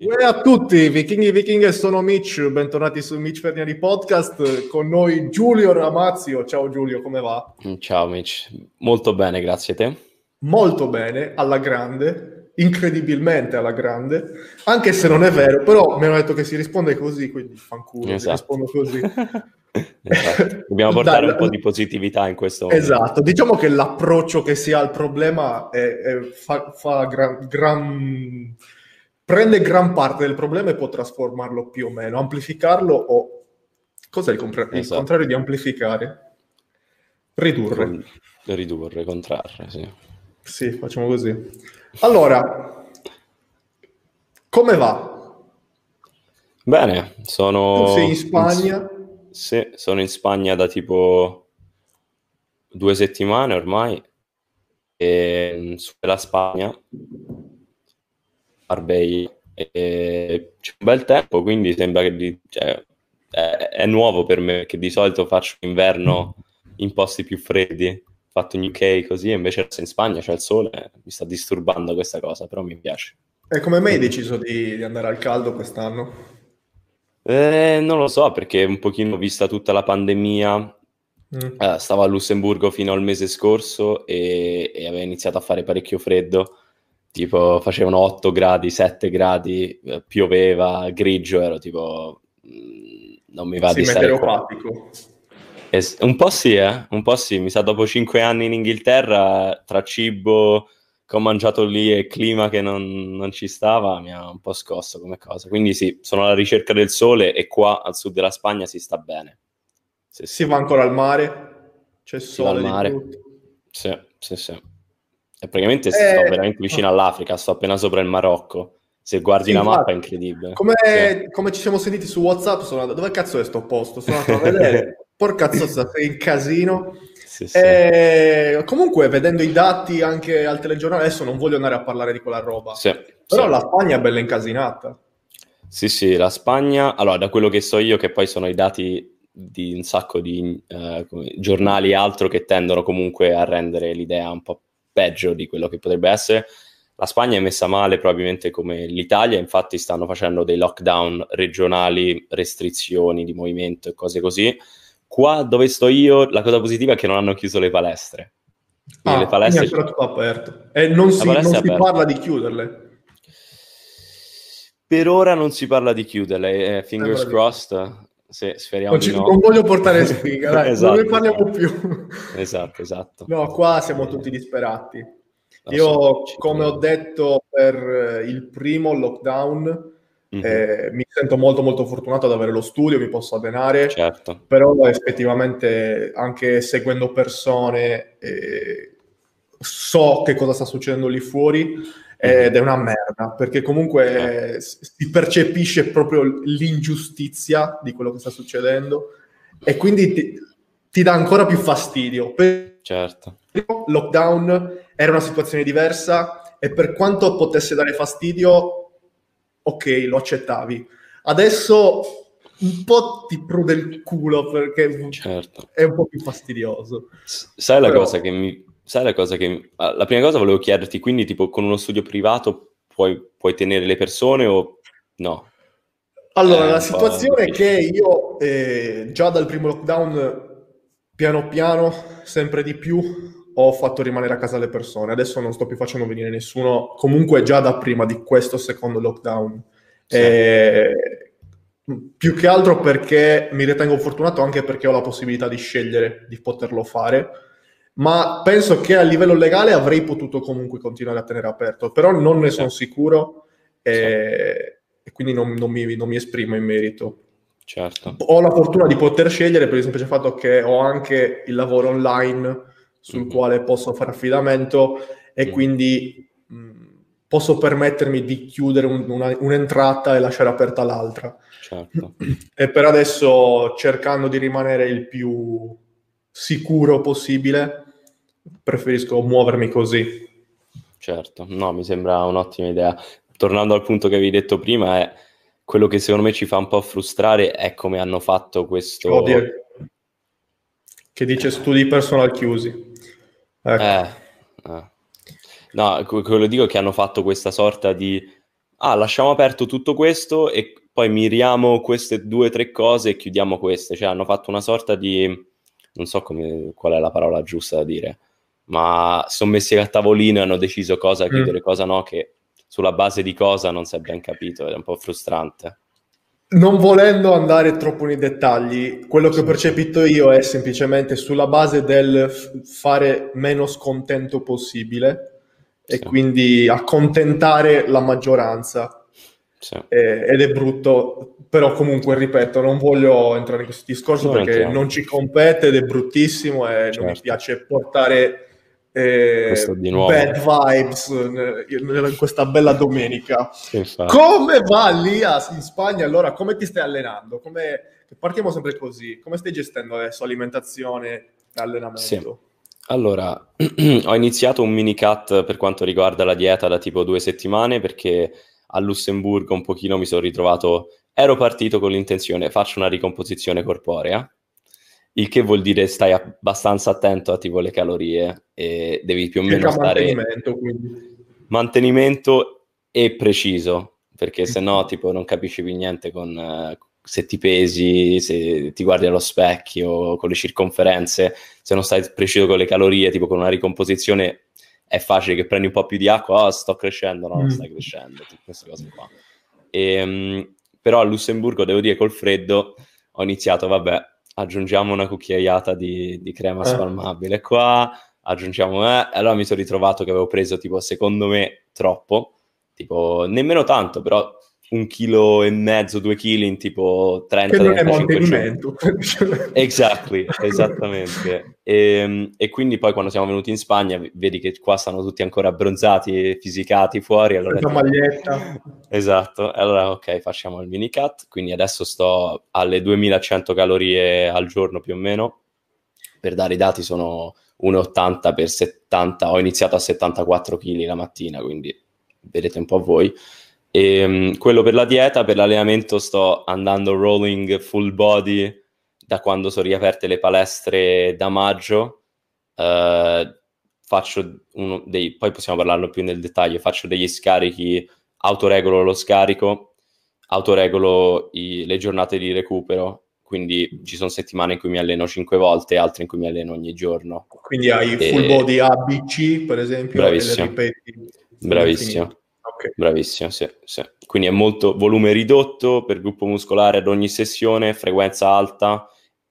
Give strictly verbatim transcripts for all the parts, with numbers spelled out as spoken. Buonasera a tutti, vichinghi e vichinghe, sono Mitch, bentornati su Mitch Ferniani Podcast, con noi Giulio Ramazio. Ciao Giulio, come va? Ciao Mitch, molto bene, grazie a te. Molto bene, alla grande, incredibilmente alla grande, anche se non è vero, però mi hanno detto che si risponde così, quindi fanculo, esatto. Rispondo così. Esatto. Dobbiamo portare Dal... un po' di positività in questo momento. Esatto, diciamo che l'approccio che si ha al problema è, è fa, fa gran... gran... prende gran parte del problema e può trasformarlo più o meno, amplificarlo o... Cos'è il, compra- esatto. il contrario di amplificare? Ridurre. Ridurre, contrarre, sì. Sì, facciamo così. Allora, come va? Bene, sono... Tu sei in Spagna? Sì, sono in Spagna da tipo due settimane ormai, e sulla Spagna... Arbei, e c'è un bel tempo, quindi sembra che di, cioè, è, è nuovo per me, che di solito faccio inverno in posti più freddi, fatto in U K così, e invece in Spagna c'è il sole, mi sta disturbando questa cosa, però mi piace. E come mai hai deciso di, di andare al caldo quest'anno? Eh, non lo so, perché un pochino vista tutta la pandemia... Mm. Eh, stavo a Lussemburgo fino al mese scorso e, e aveva iniziato a fare parecchio freddo, tipo facevano otto gradi, sette gradi, pioveva, grigio, ero tipo non mi va sì, di stare meteoropatico. Es- un po' sì, eh? un po' sì, mi sa dopo cinque anni in Inghilterra, tra cibo che ho mangiato lì e clima che non, non ci stava, mi ha un po' scosso come cosa, quindi sì, sono alla ricerca del sole e qua al sud della Spagna si sta bene. Sì, sì. Si va ancora al mare? C'è sole di mare. Sì, sì, sì. E praticamente eh, sto veramente vicino all'Africa, sto appena sopra il Marocco. Se guardi la mappa è incredibile. Come, sì. come ci siamo sentiti su WhatsApp, sono andato, dove cazzo è sto posto? Sono andato a vedere, porca zozza, sei in casino. Sì, sì. E, comunque, vedendo i dati anche al telegiornale, adesso non voglio andare a parlare di quella roba. Sì, però sì. La Spagna è bella incasinata. Sì, sì, la Spagna... Allora, da quello che so io, che poi sono i dati di un sacco di eh, giornali e altro che tendono comunque a rendere l'idea un po' peggio di quello che potrebbe essere, la Spagna è messa male probabilmente come l'Italia, infatti stanno facendo dei lockdown regionali, restrizioni di movimento e cose così. Qua dove sto io la cosa positiva è che non hanno chiuso le palestre. Ah, le palestre è tutto aperto. E non si, non si parla di chiuderle. Per ora non si parla di chiuderle, eh, fingers eh, crossed. Sì, sferiamo non, ci, no. non voglio portare sfiga, dai, esatto, non ne parliamo più. esatto, esatto. No, qua siamo tutti disperati. No, Io, sì, come ho detto per il primo lockdown, mm-hmm. eh, mi sento molto molto fortunato ad avere lo studio, mi posso allenare, certo. Però effettivamente anche seguendo persone eh, so che cosa sta succedendo lì fuori. Ed è una merda, perché comunque eh. si percepisce proprio l'ingiustizia di quello che sta succedendo e quindi ti, ti dà ancora più fastidio. Per certo. Il lockdown era una situazione diversa e per quanto potesse dare fastidio, ok, lo accettavi. Adesso un po' ti prude il culo perché certo. è un po' più fastidioso. S- sai Però... la cosa che mi... Sai la cosa che... La prima cosa volevo chiederti, quindi tipo con uno studio privato puoi, puoi tenere le persone o no? Allora, eh, la situazione è che io eh, già dal primo lockdown, piano piano, sempre di più, ho fatto rimanere a casa le persone. Adesso non sto più facendo venire nessuno, comunque già da prima di questo secondo lockdown. Sì. Eh, più che altro perché mi ritengo fortunato anche perché ho la possibilità di scegliere di poterlo fare. Ma penso che a livello legale avrei potuto comunque continuare a tenere aperto, però non ne sono certo. sicuro e, certo. e quindi non, non, mi, non mi esprimo in merito. Certo. Ho la fortuna di poter scegliere per il semplice fatto che ho anche il lavoro online sul mm-hmm. quale posso fare affidamento e mm-hmm. quindi mh, posso permettermi di chiudere un, una, un'entrata e lasciare aperta l'altra. Certo. E per adesso cercando di rimanere il più sicuro possibile, preferisco muovermi così. Certo, no, mi sembra un'ottima idea. Tornando al punto che avevi detto prima, è quello che secondo me ci fa un po' frustrare è come hanno fatto questo... Oddio. Che dice studi personal chiusi. Ecco. Eh, eh. No, quello dico che hanno fatto questa sorta di ah, lasciamo aperto tutto questo e poi miriamo queste due o tre cose e chiudiamo queste. Cioè hanno fatto una sorta di, non so come, qual è la parola giusta da dire, ma sono messi a tavolino e hanno deciso cosa mm. chiudere, cosa no, che sulla base di cosa non si è ben capito, ed è un po' frustrante. Non volendo andare troppo nei dettagli, quello che ho percepito io è semplicemente sulla base del f- fare meno scontento possibile, sì, e quindi accontentare la maggioranza, sì, eh, ed è brutto, però comunque ripeto, non voglio entrare in questo discorso, no, perché entriamo, non ci compete ed è bruttissimo e certo, non mi piace portare Eh, di nuovo bad vibes in questa bella domenica. Come va lì a, in Spagna? Allora, come ti stai allenando? Come, partiamo sempre così, come stai gestendo adesso alimentazione e allenamento? Sì. Allora, ho iniziato un mini cut per quanto riguarda la dieta da tipo due settimane, perché a Lussemburgo un pochino mi sono ritrovato, ero partito con l'intenzione faccio una ricomposizione corporea, il che vuol dire stai abbastanza attento a tipo le calorie e devi più o meno stare mantenimento, quindi. mantenimento e preciso, perché se no tipo non capisci più niente con uh, se ti pesi, se ti guardi allo specchio, con le circonferenze, se non stai preciso con le calorie, tipo con una ricomposizione è facile che prendi un po' più di acqua, oh, sto crescendo, no, non mm. stai crescendo, queste cose qua. E, um, però a Lussemburgo devo dire col freddo ho iniziato, vabbè, aggiungiamo una cucchiaiata di, di crema spalmabile qua, aggiungiamo... Eh, allora mi sono ritrovato che avevo preso, tipo, secondo me, troppo. Tipo, nemmeno tanto, però un chilo e mezzo, due chili in tipo trenta... Che non è mantenimento. Exactly, esattamente. E, e quindi poi quando siamo venuti in Spagna, vedi che qua stanno tutti ancora abbronzati e fisicati fuori. Allora... La maglietta. Esatto, allora ok, facciamo il mini cut, quindi adesso sto alle duemilacento calorie al giorno più o meno, per dare i dati sono uno virgola ottanta per settanta, ho iniziato a settantaquattro chili la mattina, quindi vedete un po' voi. E, um, quello per la dieta, per l'allenamento sto andando rolling full body da quando sono riaperte le palestre da maggio, uh, faccio uno dei, poi possiamo parlarlo più nel dettaglio, faccio degli scarichi, autoregolo lo scarico, autoregolo i, le giornate di recupero, quindi ci sono settimane in cui mi alleno cinque volte, altre in cui mi alleno ogni giorno. Quindi hai e... full body A B C per esempio? Bravissimo, e le ripeti, bravissimo, okay, bravissimo, sì, sì. Quindi è molto volume ridotto per gruppo muscolare ad ogni sessione, frequenza alta,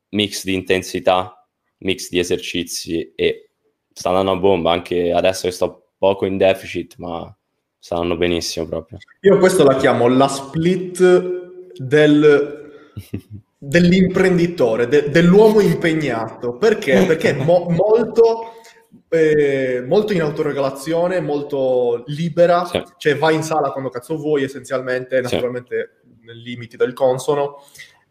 mix di intensità, mix di esercizi, e sta andando a bomba anche adesso che sto poco in deficit, ma stanno benissimo proprio. Io questo la chiamo la split del, dell'imprenditore, de, dell'uomo impegnato. Perché? Perché mo, molto, eh, molto in autoregolazione, molto libera, sì, cioè vai in sala quando cazzo vuoi essenzialmente, naturalmente sì, nei limiti del consono,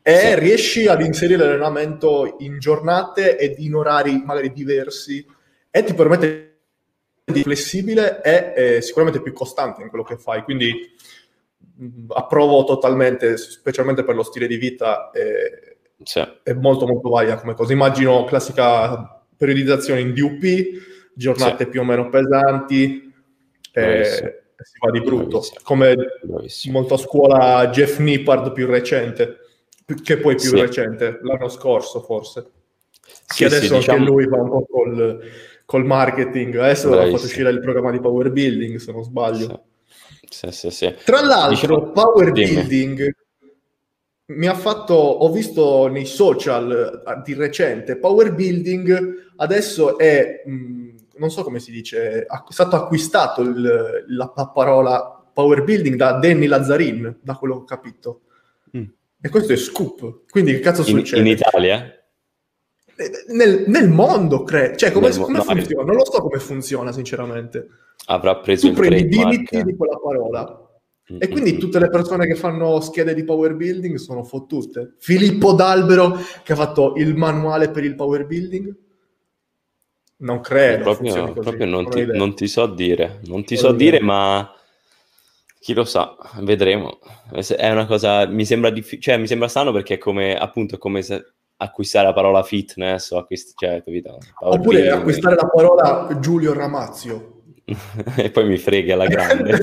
e sì, riesci ad inserire l'allenamento in giornate ed in orari magari diversi, e ti permette di flessibile e eh, sicuramente più costante in quello che fai, quindi mh, approvo totalmente, specialmente per lo stile di vita, eh, sì, è molto molto varia come cosa. Immagino classica periodizzazione in D U P, giornate sì, più o meno pesanti, eh, si va di brutto, bravissimo, come bravissimo, molto a scuola Jeff Nippard più recente, che poi più sì, recente, l'anno scorso forse, sì, che adesso sì, diciamo... anche lui va un po' col... col marketing, adesso ho fatto uscire il programma di power building se non sbaglio, sì, sì, sì, sì. Tra l'altro Dico... power Dimmi. building mi ha fatto, ho visto nei social di recente, power building adesso è mh, non so come si dice, è stato acquistato il, la parola power building da Danny Lazzarin, da quello che ho capito, mm. e questo è scoop, quindi che cazzo in, succede? In Italia? Nel, nel mondo, cre- cioè come, nel mo- come no, funziona? Non lo so come funziona, sinceramente. Avrà preso tu il prendi i limiti di quella parola. Mm-hmm. E quindi tutte le persone che fanno schede di power building sono fottute. Filippo D'Albero che ha fatto il manuale per il power building? Non credo. Proprio, proprio non, non, ti, non ti so dire, non ti non so dire, idea. Ma chi lo sa, vedremo. È una cosa, mi sembra diffi- cioè mi sembra strano perché è come appunto come se acquistare la parola fitness o acquist- cioè, capito? Oppure acquistare la parola Giulio Ramazio, e poi mi frega alla grande.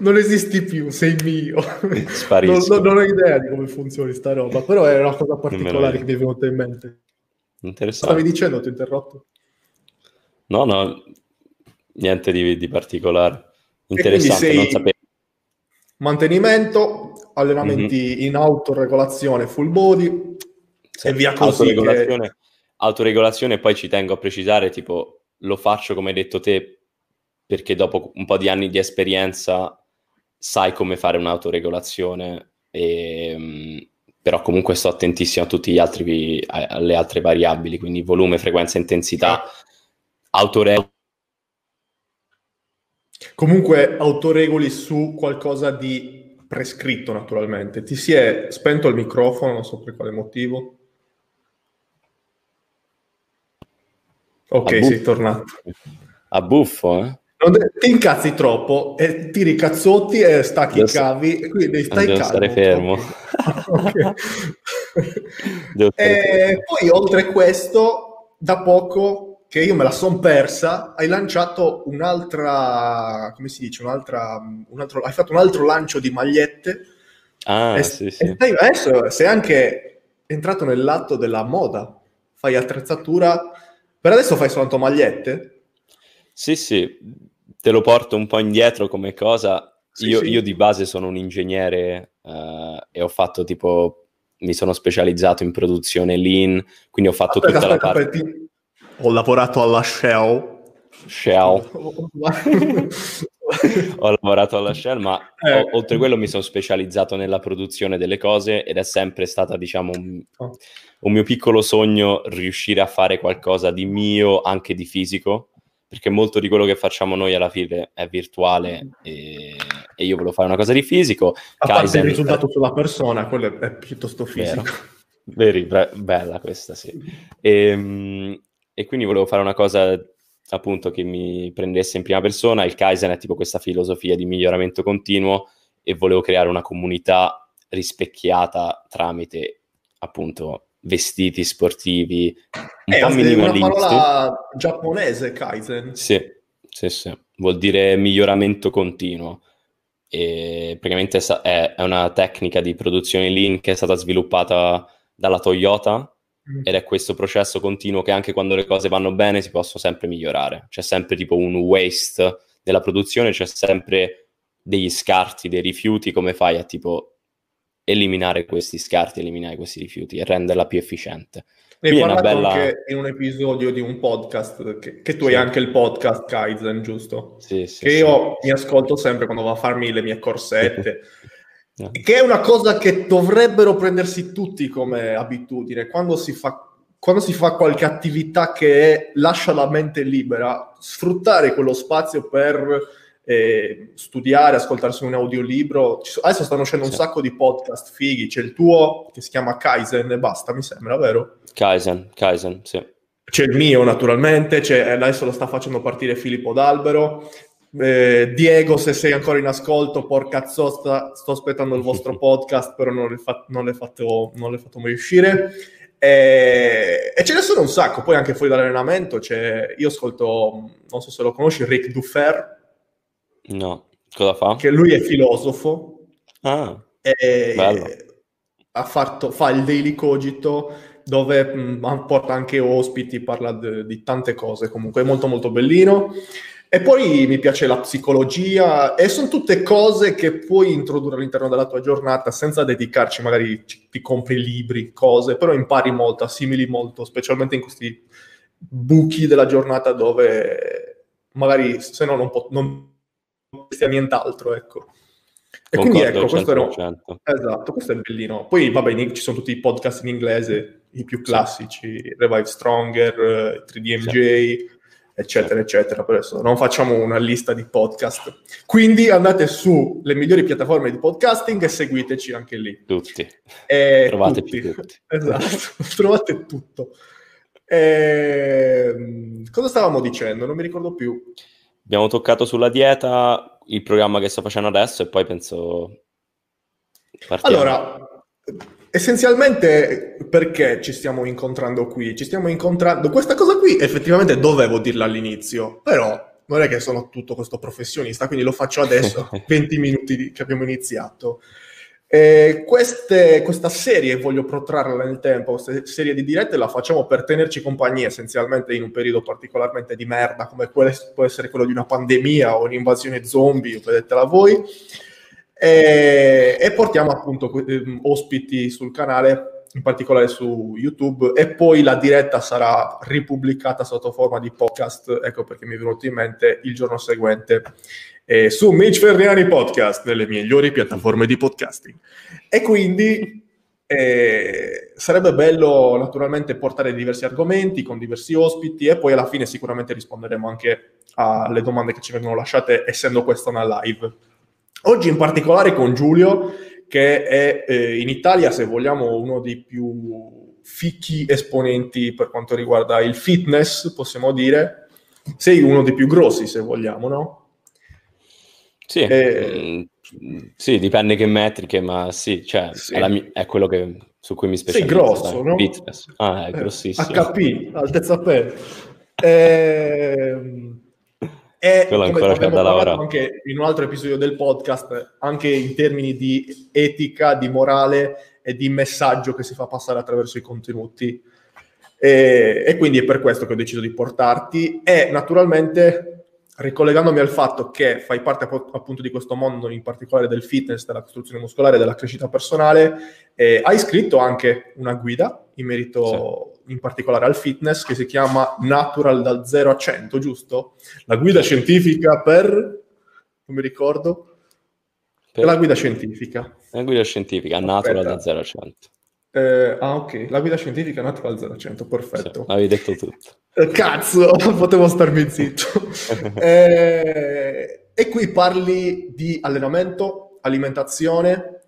Non esisti più, sei mio. Sparisco. Non, non, non ho idea di come funzioni sta roba, però è una cosa particolare che mi è venuta in mente. Interessante. Stavi dicendo, ti ho interrotto? No, no, niente di, di particolare. Interessante, sei... non sapevo. Mantenimento, allenamenti mm-hmm. in autoregolazione, full body, sì, e via così. Autoregolazione, che... autoregolazione, poi ci tengo a precisare, tipo, lo faccio come hai detto te, perché dopo un po' di anni di esperienza sai come fare un'autoregolazione, e, però comunque sto attentissimo a tutti gli altri, alle altre variabili, quindi volume, frequenza, intensità, autoregolazione. Comunque autoregoli su qualcosa di prescritto, naturalmente. Ti si è spento il microfono, non so per quale motivo. Ok, sei tornato. A buffo, eh? Non de- ti incazzi troppo, e tiri cazzotti e stacchi i cavi, e quindi stai calmo. Devo stare fermo. Okay. Devo stare e fermo. Poi, oltre questo, da poco... che io me la son persa, hai lanciato un'altra, come si dice, un'altra, un altro, hai fatto un altro lancio di magliette. Ah, e, sì, sì. E stai, adesso sei anche entrato nell'atto della moda, fai attrezzatura, per adesso fai soltanto magliette? Sì, sì, te lo porto un po' indietro come cosa, sì, io, sì. io di base sono un ingegnere uh, e ho fatto tipo, mi sono specializzato in produzione lean, quindi ho fatto aspetta, tutta aspetta, la parte... Ti... Ho lavorato alla Shell. Shell. Ho lavorato alla Shell, ma eh. ho, oltre a quello mi sono specializzato nella produzione delle cose ed è sempre stata, diciamo, un, un mio piccolo sogno riuscire a fare qualcosa di mio, anche di fisico, perché molto di quello che facciamo noi alla fine è virtuale e, e io volevo fare una cosa di fisico. A parte Kaizen, il risultato sulla persona, quello è piuttosto fisico. Vero. Veri, be- bella questa, sì. Ehm... E quindi volevo fare una cosa appunto che mi prendesse in prima persona. Il Kaizen è tipo questa filosofia di miglioramento continuo e volevo creare una comunità rispecchiata tramite appunto vestiti sportivi, un eh, po' minimalisti. È una parola giapponese, Kaizen. Sì, sì, sì. Vuol dire miglioramento continuo. E praticamente è una tecnica di produzione lean che è stata sviluppata dalla Toyota, ed è questo processo continuo che anche quando le cose vanno bene si possono sempre migliorare, c'è sempre tipo un waste della produzione, c'è sempre degli scarti, dei rifiuti, come fai a tipo eliminare questi scarti, eliminare questi rifiuti e renderla più efficiente. Ne hai parlato bella... anche in un episodio di un podcast, che, che tu sì. hai anche il podcast Kaizen, giusto? Sì, sì, che sì, io sì. mi ascolto sempre quando vado a farmi le mie corsette. Che è una cosa che dovrebbero prendersi tutti come abitudine. Quando si fa, quando si fa qualche attività che è, lascia la mente libera, sfruttare quello spazio per eh, studiare, ascoltarsi un audiolibro. Adesso stanno uscendo sì. un sacco di podcast fighi. C'è il tuo che si chiama Kaizen e basta, mi sembra, vero? Kaizen, Kaizen, sì. C'è il mio, naturalmente. C'è, adesso lo sta facendo partire Filippo D'Albero. Eh, Diego, se sei ancora in ascolto, porca zozza, sto aspettando il vostro podcast, però non l'ho fa- fatto, fatto mai uscire. Eh, e ce ne sono un sacco. Poi anche fuori dall'allenamento c'è, io ascolto, non so se lo conosci, Rick DuFer. No, cosa fa? Che lui è filosofo. Ah, e bello. Ha fatto, fa il Daily Cogito, dove mh, porta anche ospiti, parla de, di tante cose. Comunque è molto molto bellino. E poi mi piace la psicologia, e sono tutte cose che puoi introdurre all'interno della tua giornata senza dedicarci, magari ti compri libri, cose, però impari molto, assimili molto, specialmente in questi buchi della giornata dove magari se no non po- non si ha nient'altro, ecco. E concordo, quindi ecco, questo è esatto, questo è bellino. Poi vabbè, in, ci sono tutti i podcast in inglese, i più classici, sì. Revive Stronger, tre D M J... Sì. eccetera, eccetera. Per adesso non facciamo una lista di podcast. Quindi andate su le migliori piattaforme di podcasting e seguiteci anche lì. Tutti. E trovate tutti. tutti. Esatto, trovate tutto. E... cosa stavamo dicendo? Non mi ricordo più. Abbiamo toccato sulla dieta, il programma che sto facendo adesso e poi penso... partiamo. Allora... essenzialmente perché ci stiamo incontrando qui? Ci stiamo incontrando... Questa cosa qui effettivamente dovevo dirla all'inizio, però non è che sono tutto questo professionista, quindi lo faccio adesso, venti minuti che abbiamo iniziato. E queste, questa serie voglio protrarla nel tempo, questa serie di dirette la facciamo per tenerci compagnia essenzialmente in un periodo particolarmente di merda come quello, può essere quello di una pandemia o un'invasione zombie, vedetela voi, e, e portiamo appunto ospiti sul canale, in particolare su YouTube, e poi la diretta sarà ripubblicata sotto forma di podcast, ecco perché mi è venuto in mente il giorno seguente. Eh, su Mitch Ferniani Podcast, nelle migliori piattaforme di podcasting. E quindi eh, sarebbe bello naturalmente portare diversi argomenti con diversi ospiti e poi alla fine sicuramente risponderemo anche alle domande che ci vengono lasciate, essendo questa una live. Oggi in particolare con Giulio, che è eh, in Italia, se vogliamo, uno dei più fichi esponenti per quanto riguarda il fitness, possiamo dire. Sei uno dei più grossi, se vogliamo, no? Sì, eh, sì, dipende che metriche, ma sì, cioè, sì. È, la mia, è quello che, su cui mi specializzo. Sei grosso, no? Fitness. Ah, è eh, grossissimo. acca pi, altezza P. Eh, e quello ancora c'è da lavorare. Anche in un altro episodio del podcast, anche in termini di etica, di morale e di messaggio che si fa passare attraverso i contenuti. Eh, e quindi è per questo che ho deciso di portarti. E naturalmente... ricollegandomi al fatto che fai parte appunto di questo mondo, in particolare del fitness, della costruzione muscolare, della crescita personale, eh, hai scritto anche una guida in merito sì. in particolare al fitness che si chiama Natural dal zero a cento, giusto? La guida scientifica per... non mi ricordo. Per... la guida scientifica. La guida scientifica, Natural dal zero a cento. Eh, ah, ok. La guida scientifica Natural dal zero a cento, perfetto. Sì, avevi detto tutto. Cazzo, potevo starmi zitto. eh, e qui parli di allenamento, alimentazione,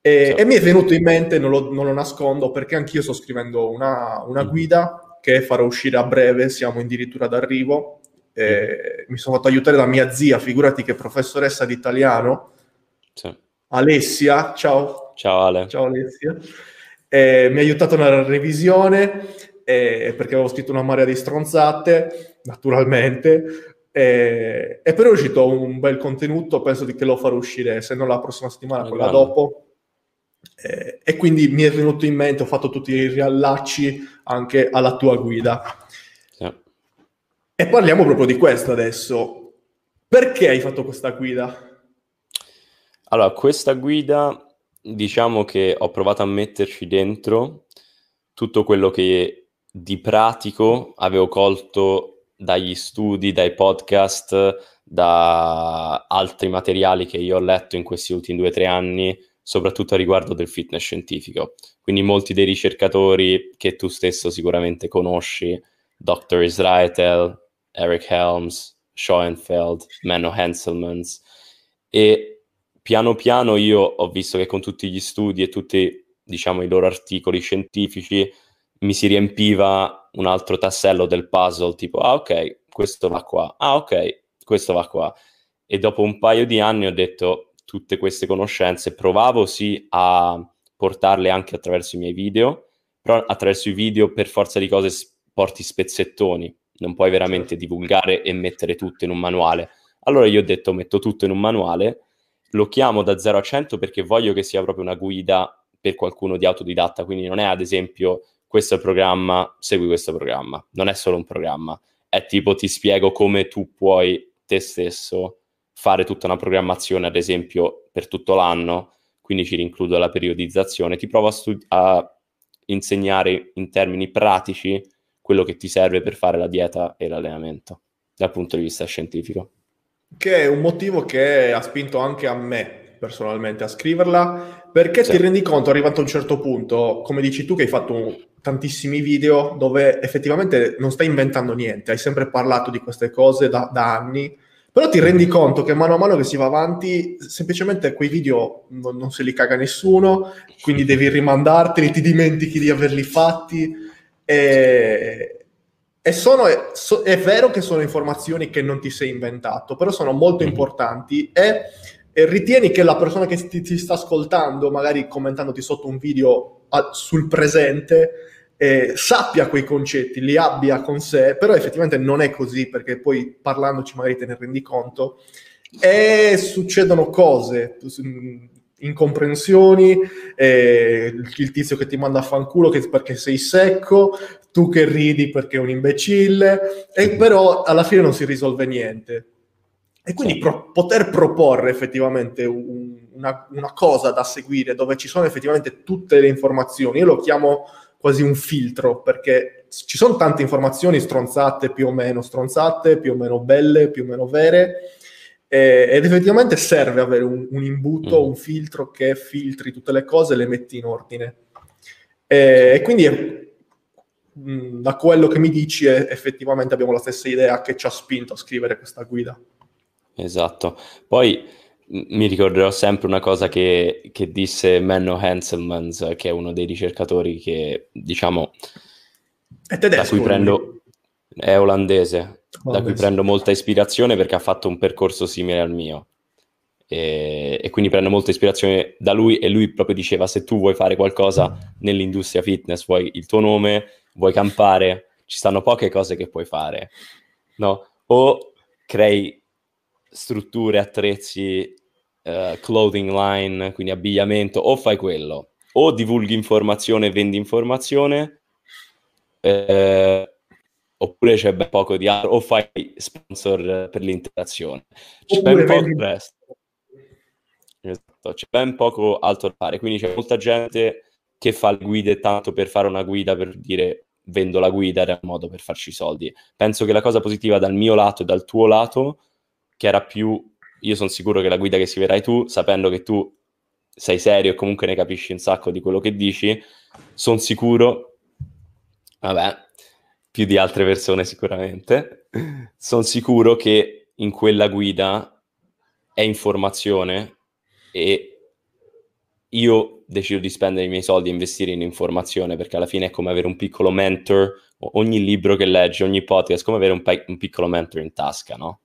e, sì. e mi è venuto in mente, non lo, non lo nascondo, perché anch'io sto scrivendo una, una mm. guida che farò uscire a breve, siamo addirittura d'arrivo. Eh, mm. Mi sono fatto aiutare da mia zia, figurati che è professoressa di italiano. Sì. Alessia, ciao. Ciao Ale. Ciao Alessia. Eh, mi ha aiutato nella revisione eh, perché avevo scritto una marea di stronzate naturalmente eh, e però è uscito un bel contenuto, penso di che lo farò uscire se non la prossima settimana, quella dopo eh, e quindi mi è venuto in mente, ho fatto tutti i riallacci anche alla tua guida sì. e parliamo proprio di questo adesso. Perché hai fatto questa guida? Allora, questa guida diciamo che ho provato a metterci dentro tutto quello che di pratico avevo colto dagli studi, dai podcast, da altri materiali che io ho letto in questi ultimi due o tre anni, soprattutto a riguardo del fitness scientifico. Quindi molti dei ricercatori che tu stesso sicuramente conosci, doctor Israetel, Eric Helms, Schoenfeld, Menno Henselmans, e piano piano io ho visto che con tutti gli studi e tutti, diciamo, i loro articoli scientifici mi si riempiva un altro tassello del puzzle, tipo, ah ok, questo va qua, ah ok, questo va qua. E dopo un paio di anni ho detto, tutte queste conoscenze, provavo sì a portarle anche attraverso i miei video, però attraverso i video per forza di cose porti spezzettoni, non puoi veramente divulgare e mettere tutto in un manuale. Allora io ho detto, metto tutto in un manuale, lo chiamo da zero a cento perché voglio che sia proprio una guida per qualcuno di autodidatta, quindi non è ad esempio questo è il programma, segui questo programma, non è solo un programma, è tipo ti spiego come tu puoi te stesso fare tutta una programmazione ad esempio per tutto l'anno, quindi ci rincludo la periodizzazione, ti provo a, studi- a insegnare in termini pratici quello che ti serve per fare la dieta e l'allenamento dal punto di vista scientifico. Che è un motivo che ha spinto anche a me personalmente a scriverla, perché sì. ti rendi conto, arrivato a un certo punto, come dici tu, che hai fatto tantissimi video dove effettivamente non stai inventando niente, hai sempre parlato di queste cose da, da anni, però ti rendi conto che mano a mano che si va avanti, semplicemente quei video non, non se li caga nessuno, quindi devi rimandarteli, ti dimentichi di averli fatti e... E sono, so, è vero che sono informazioni che non ti sei inventato, però sono molto mm-hmm. importanti e, e ritieni che la persona che ti, ti sta ascoltando, magari commentandoti sotto un video a, sul presente, eh, sappia quei concetti, li abbia con sé, però effettivamente non è così, perché poi parlandoci magari te ne rendi conto e succedono cose, incomprensioni, eh, il tizio che ti manda a fanculo che, perché sei secco, tu che ridi perché è un imbecille, e però alla fine non si risolve niente. E quindi pro- poter proporre effettivamente un, una, una cosa da seguire dove ci sono effettivamente tutte le informazioni, io lo chiamo quasi un filtro, perché ci sono tante informazioni stronzate, più o meno stronzate, più o meno belle, più o meno vere, ed effettivamente serve avere un, un imbuto, mm. un filtro che filtri tutte le cose e le metti in ordine, e, e quindi da quello che mi dici effettivamente abbiamo la stessa idea che ci ha spinto a scrivere questa guida. Esatto. Poi mi ricorderò sempre una cosa che, che disse Menno Henselmans, che è uno dei ricercatori che, diciamo, è tedesco, da cui prendo, è olandese, da cui prendo molta ispirazione, perché ha fatto un percorso simile al mio, e, e quindi prendo molta ispirazione da lui. E lui proprio diceva: se tu vuoi fare qualcosa nell'industria fitness, vuoi il tuo nome, vuoi campare, ci stanno poche cose che puoi fare, no? O crei strutture, attrezzi, uh, clothing line, quindi abbigliamento, o fai quello, o divulghi informazione, vendi informazione, eh, oppure c'è ben poco di altro, o fai sponsor per l'interazione. C'è ben poco il resto. Esatto, c'è ben poco altro da fare, quindi c'è molta gente che fa le guide tanto per fare una guida, per dire vendo la guida, era un modo per farci soldi. Penso che la cosa positiva dal mio lato e dal tuo lato, che era più, io sono sicuro che la guida che scriverai tu, sapendo che tu sei serio e comunque ne capisci un sacco di quello che dici, sono sicuro, vabbè, più di altre persone sicuramente, sono sicuro che in quella guida è informazione, e io decido di spendere i miei soldi e investire in informazione, perché alla fine è come avere un piccolo mentor. Ogni libro che leggi, ogni podcast, è come avere un, pe- un piccolo mentor in tasca, no?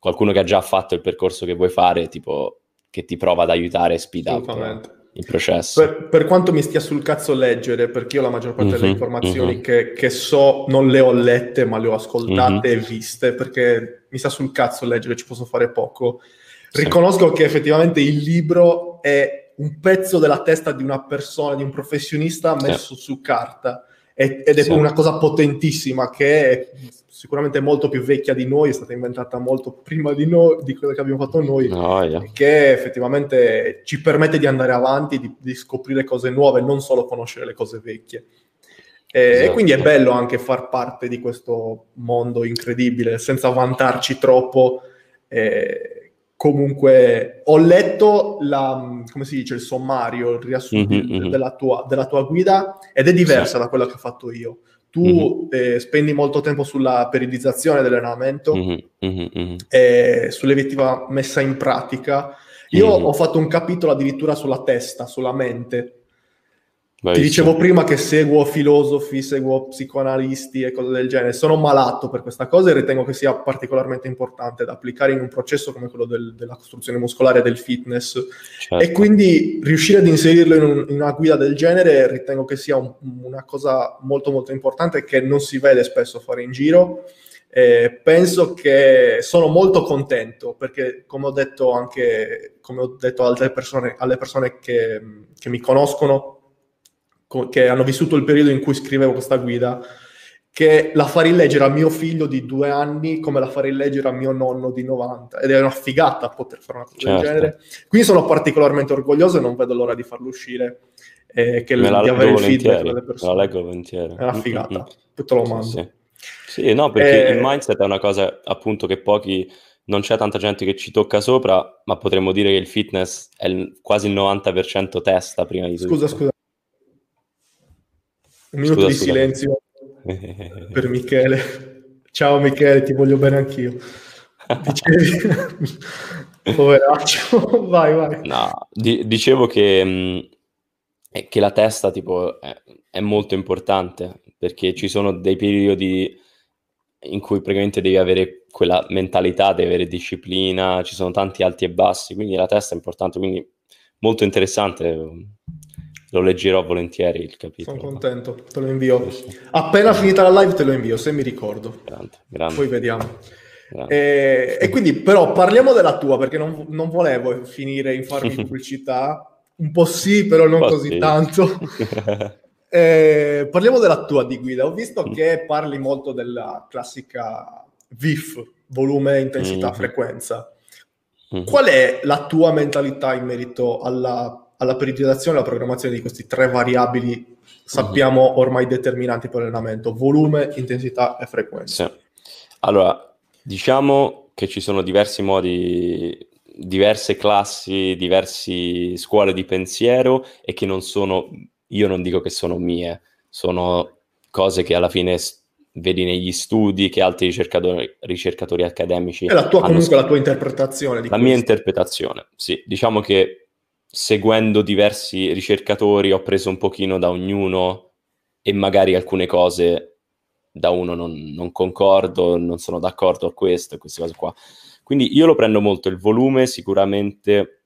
Qualcuno che ha già fatto il percorso che vuoi fare, tipo che ti prova ad aiutare e speed up il processo. Per, per quanto mi stia sul cazzo leggere, perché io la maggior parte mm-hmm, delle informazioni mm-hmm. che, che so non le ho lette, ma le ho ascoltate mm-hmm. e viste, perché mi sta sul cazzo leggere, ci posso fare poco. Sì. Riconosco che effettivamente il libro è un pezzo della testa di una persona, di un professionista messo sì. su carta, ed è sì. una cosa potentissima che è sicuramente molto più vecchia di noi, è stata inventata molto prima di noi, di quello che abbiamo fatto noi, oh, yeah. che effettivamente ci permette di andare avanti, di, di scoprire cose nuove, non solo conoscere le cose vecchie. E, esatto. e quindi è bello anche far parte di questo mondo incredibile, senza vantarci troppo. Eh, comunque ho letto la, come si dice, il sommario, il riassunto mm-hmm, mm-hmm. della tua, della tua guida, ed è diversa sì. da quella che ho fatto io. Tu mm-hmm. eh, spendi molto tempo sulla periodizzazione dell'allenamento, mm-hmm, mm-hmm. eh, sull'effettiva messa in pratica. Io mm-hmm. ho fatto un capitolo addirittura sulla testa, sulla mente. Beh, ti dicevo sì. prima che seguo filosofi, seguo psicoanalisti e cose del genere. Sono malato per questa cosa e ritengo che sia particolarmente importante da applicare in un processo come quello del, della costruzione muscolare e del fitness. Certo. E quindi riuscire ad inserirlo in, un, in una guida del genere ritengo che sia un, una cosa molto molto importante, che non si vede spesso fare in giro. Eh, penso che sono molto contento, perché come ho detto anche come ho detto altre persone, alle persone che, che mi conoscono, che hanno vissuto il periodo in cui scrivevo questa guida, che la farei leggere a mio figlio di due anni come la farei leggere a mio nonno di novanta, ed è una figata poter fare una cosa certo. del genere. Quindi sono particolarmente orgoglioso e non vedo l'ora di farlo uscire, eh, che di avere il feedback delle persone. Me la leggo volentieri. È una figata, mm-hmm. te lo mando. Sì, sì. sì no, perché eh... il mindset è una cosa appunto che pochi, non c'è tanta gente che ci tocca sopra, ma potremmo dire che il fitness è il, quasi il novanta per cento testa prima di tutto. Scusa, scusa. Un minuto scusa, di scusa. silenzio per Michele. Ciao Michele, ti voglio bene anch'io. Dicevi... Poveraccio, vai, vai. No, di- dicevo che, mh, che la testa tipo, è, è molto importante, perché ci sono dei periodi in cui praticamente devi avere quella mentalità, devi avere disciplina, ci sono tanti alti e bassi, quindi la testa è importante, quindi molto interessante... lo leggerò volentieri il capitolo. Sono contento, te lo invio. Sì, sì. Appena sì. finita la live te lo invio, se mi ricordo. Grande, grande. Poi vediamo. Grande. E, e quindi però parliamo della tua, perché non, non volevo finire in farmi pubblicità, un po' sì, però non così sì. tanto. Eh, parliamo della tua di guida. Ho visto che parli molto della classica V I F, volume, intensità, mm-hmm. frequenza. Mm-hmm. Qual è la tua mentalità in merito alla... alla periodizzazione e alla programmazione di questi tre variabili, sappiamo, uh-huh. ormai determinanti per l'allenamento: volume, intensità e frequenza. Sì. Allora, diciamo che ci sono diversi modi, diverse classi, diverse scuole di pensiero, e che non sono, io non dico che sono mie, sono cose che alla fine vedi negli studi, che altri ricercatori, ricercatori accademici... E la tua, comunque, la tua interpretazione di La questo. mia interpretazione, sì. Diciamo che seguendo diversi ricercatori ho preso un pochino da ognuno, e magari alcune cose da uno non, non concordo, non sono d'accordo a questo, queste cose qua. Quindi io lo prendo molto, il volume sicuramente,